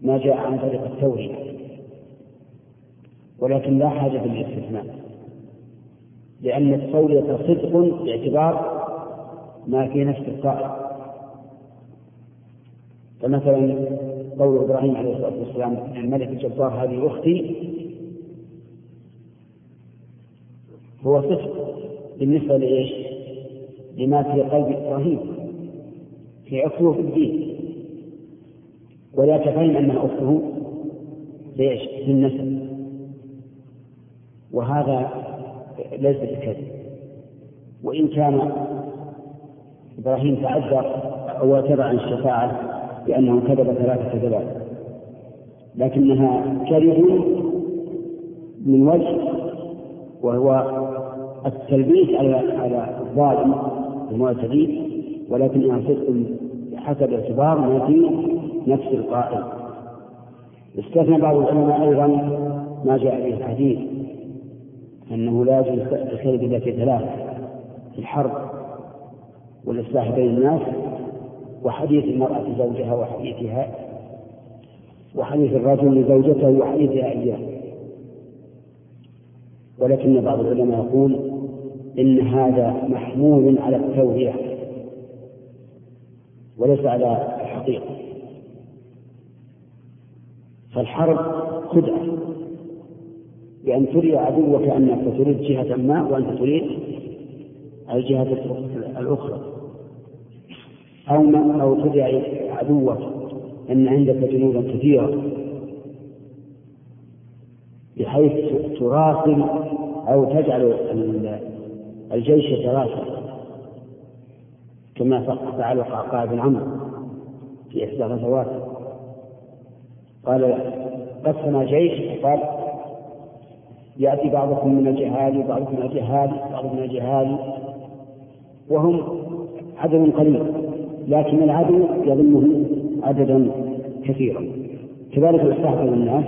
ما جاء عن طريق التوحيد، ولكن لا حاجة للاستثناء، لأن التوحيد صدق باعتبار ما في نفس القائل. فمثلا قول إبراهيم عليه الصلاة والسلام الملك الجبار هذه أختي، هو صدق بالنسبة لإيش؟ لما في قلب إبراهيم في عقله في الدين، ولا تبين أنها أخته ليش؟ للنسب، وهذا ليس بكذب. وإن كان إبراهيم تعذر أو اعتذر عن الشفاعة لأنه كذب ثلاثة كذبات، لكنها كذب من وجه، وهو التلبيس على الظالم المعتدي، ولكن صدق حسب اعتبار ما فيه نفس القائل. استثنى بعض العلماء أيضا ما جاء به الحديث أنه لا يجوز الخير إلا في ثلاث: في الحرب، والإصلاح بين الناس، وحديث المرأة لزوجها وحديثها، وحديث الرجل لزوجته وحديثها إياه. ولكن بعض العلماء يقول إن هذا محمول على التوبيخ وليس على الحقيقة، فالحرب خدعة، لأن تري عدوك أنك تريد جهة ما وأنت تريد الجهة الأخرى، أو تري عدوك أن عندك جنودا كثيرة بحيث تراصل أو تجعل الجيش يتراصل، كما فعل قعقاع بن عمرو في إحدى غزواته، قال قسم جيش، قال يأتي بعضكم من الجهال وبعضكم من الجهال وبعضكم من الجهال، وهم عدد قليل لكن العدو يظنهم عددا كثيرا. كذلك الاصلاح بين الناس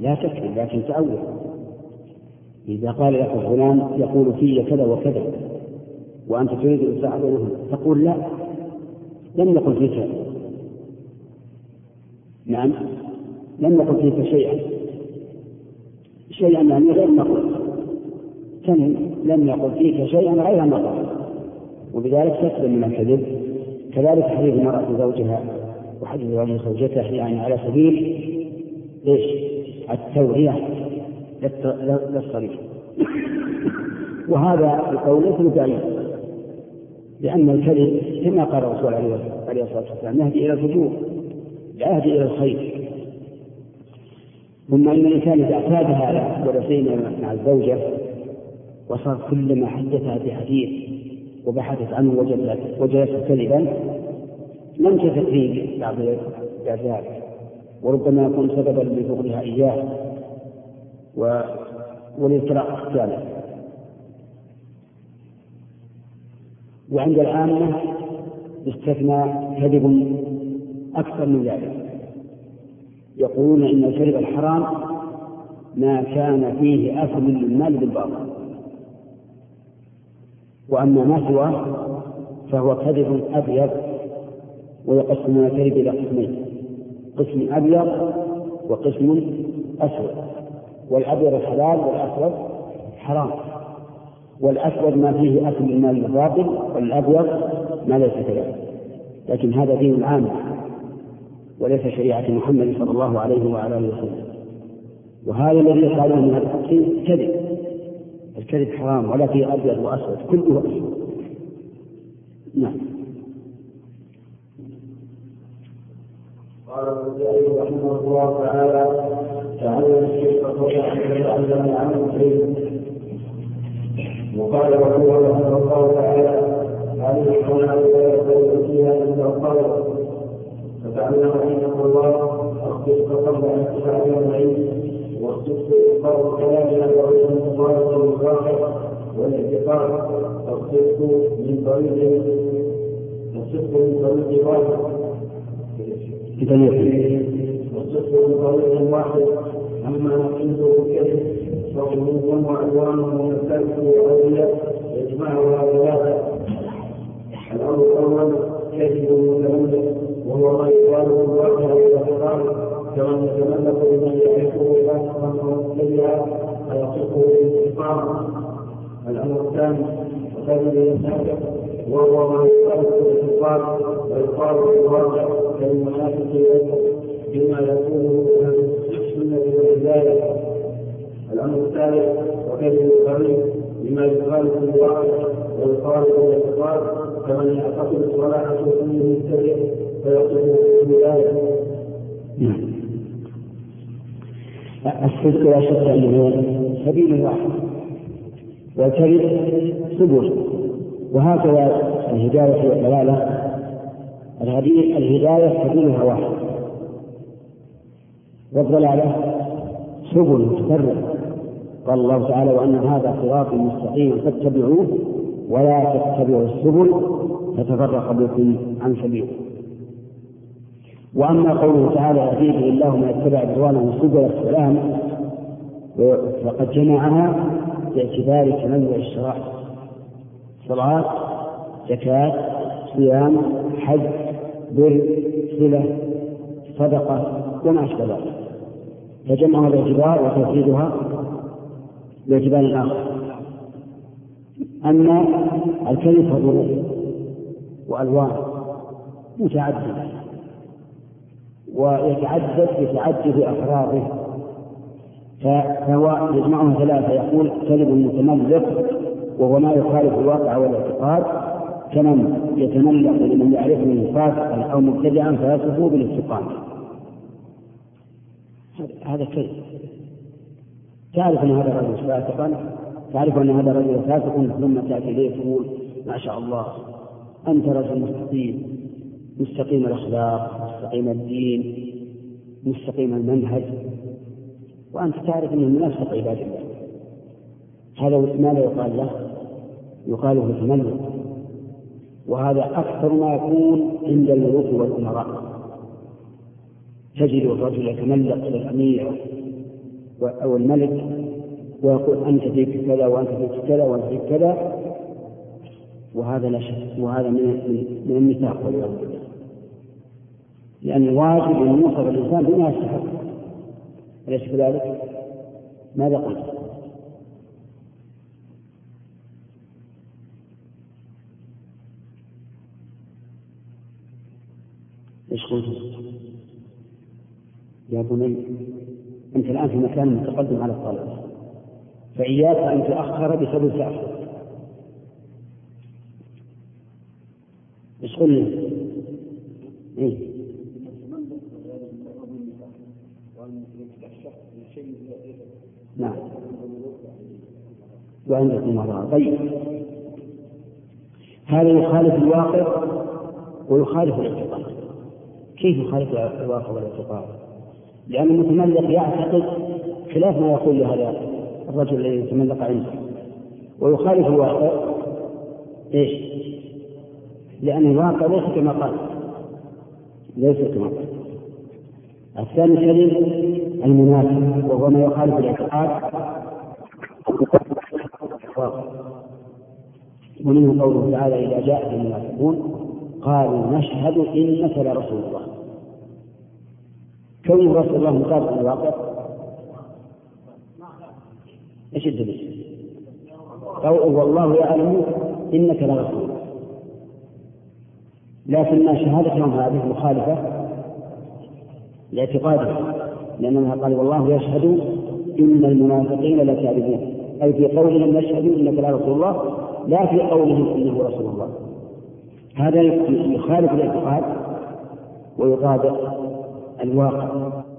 لا تكفي، لكن تأول. إذا قال لك فلان يقول في كذا وكذا وأنت تريد الاصلاح بينهم، تقول لا، لم يقل في كذا. نعم، لم نقل فيك شيئا يعني غير نقل، لم نقل فيك شيئا غير نقل، وبذلك تسلم من الكذب. كذلك حديث المرأة زوجها وحديث الرجل زوجته، يعني على سبيل ايش؟ التوعية للصريح. وهذا القول يثبت عليه، لأن الكذب كما قال الرسول عليه الصلاة والسلام يهدي إلى الفجور، يهدي إلى الخير. ثم إن الإنسان إذا اعتاد هذا ورسينا مع الزوجة وصار كلما حدثها بحديث وبحثت عنه وجدته كذبا لم تثقيه بعد ذلك، وربما يكون سببا لفقدها إياه وللفراق اختياره. وعند العامة استثنى كذب أكثر من ذلك، يقولون إن الكذب الحرام ما كان فيه أكل للمال بالباطل، وأما ما سواه فهو كذب أبيض، ويقسمون الكذب إلى قسمين: قسم أبيض وقسم أسود. والأبيض حلال والأسود حرام، والأسود ما فيه أكل للمال بالباطل، والأبيض ما ليس كذلك. لكن هذا دين العام وليس شريعة محمد صلى الله عليه وعلى آله وسلم. وهذا الذي يفعله من هذا الكذب، الكذب حرام، ولا فيه أبيض وأسود، كله أسود. نعم. قال الشافعي رحمه الله تعالى: تعلم الشرك حتى يتعلم العمل به. وقال رسول الله صلى الله تعالى عليه وسلم: فتعلم رحمه الله الصدق قبل ان تتعلم العلم، والصدق اظهار الكلام على وجه المبارك والمباشر، والاعتقاد الصدق من طريق واحد، اما نقيضه كذب فغلو وعدوانه والسلف والعزله يجمعها ثلاثه. الامر الاول كذب المتملك، وهو ما يقاله الواقع والاحرام كمن يتملك بمن يحبه حسنا ومسلما فيصفه بالانتقام. الامر الثاني كذب المنافق، وهو ما يقال بالانتقام ويقال بالواقع كالمنافق بما يكون من السنه. الامر الثالث وكذب القريب، بما يقال بالواقع ويقال بالاعتقاد كمن يعتقد صلاحه من سبيل فيقصد بالولايه. الصدق لا شك انه سبيل واحد، والكذب سبل، وهكذا الهدايه والضلاله. الهدايه سبيلها واحد، والضلاله سبل متفرقه. قال الله تعالى: وان هذا صراط مستقيم فاتبعوه ولا تتبعوا السبل فتفرق بكم عن سبيله. واما قوله تعالى: يهديه الله ما يتبع رضوانه سبل السلام، فقد جمعها باعتبار تنوع الشرائع: صلاه، زكاه، صيام، حج، بر، صله، صدقه، وما اشبه ذلك. فجمعها باعتبار وتفريدها باعتبار اخر. اما الكلمه فضروف والوان متعدده، ويتعدد بأفراده، فهو يجمعها ثلاثة. يقول: كذب المتملق، وهو ما يخالف الواقع والاعتقاد كمن يتملق لمن يعرفه من فاسقا أو مبتدعا فيصفه بالاستقامة. هذا كذب. تعرف أن هذا الرجل فاسقا، تعرف أن هذا الرجل فاسق، ثم تأتي إليه تقول: ما شاء الله أنت رجل مستقيم الأخلاق، مستقيم الدين، مستقيم المنهج، وأنت تعرف أنه منافق عباد الله. هذا ما لا يقال له، يقاله التملق. وهذا أكثر ما يكون عند الملوك والأمراء. تجد الرجل يتملق للأمير أو الملك ويقول: أنت فيك كذا، وأنت فيك كذا، وأنت فيك كذا. وهذا لا شك، وهذا من النفاق والعياذ بالله، لأن الواجب أن يوصف الإنسان بما يستحق، أليس كذلك؟ ماذا قلت؟ إيش قلت يا بني؟ أنت الآن في مكان متقدم على الطالب، فإياك أن تتأخر بسبب تأخر. يقول إيه؟ نعم. وعندكم مرارة. طيب، هذا يخالف الواقع ويخالف الاعتقاد. كيف يخالف الواقع والاعتقاد؟ لأن المتملق يعتقد خلاف ما يقول لهذا الرجل الذي يتملق عنده، ويخالف الواقع. إيش؟ لأن الواقع ليس كما قال، ليس كما قال. الثاني كذب المنافق، وهو ما يخالف الاعتقاد، ومنه قوله تعالى: إذا جاء المنافقون قالوا نشهد إنك لرسول الله. كون رسول الله مطابق للواقع ايش الدليل؟ والله يعلم إنك لرسول الله. لكن شهادتهم هذه مخالفة لاعتقادهم، لأنها قال والله يشهد إن المنافقين لكاذبون، أي في قولهم يشهد إنك لا رسول الله، لا في قولهم إنه رسول الله. هذا يخالف الاعتقاد ويطابق الواقع.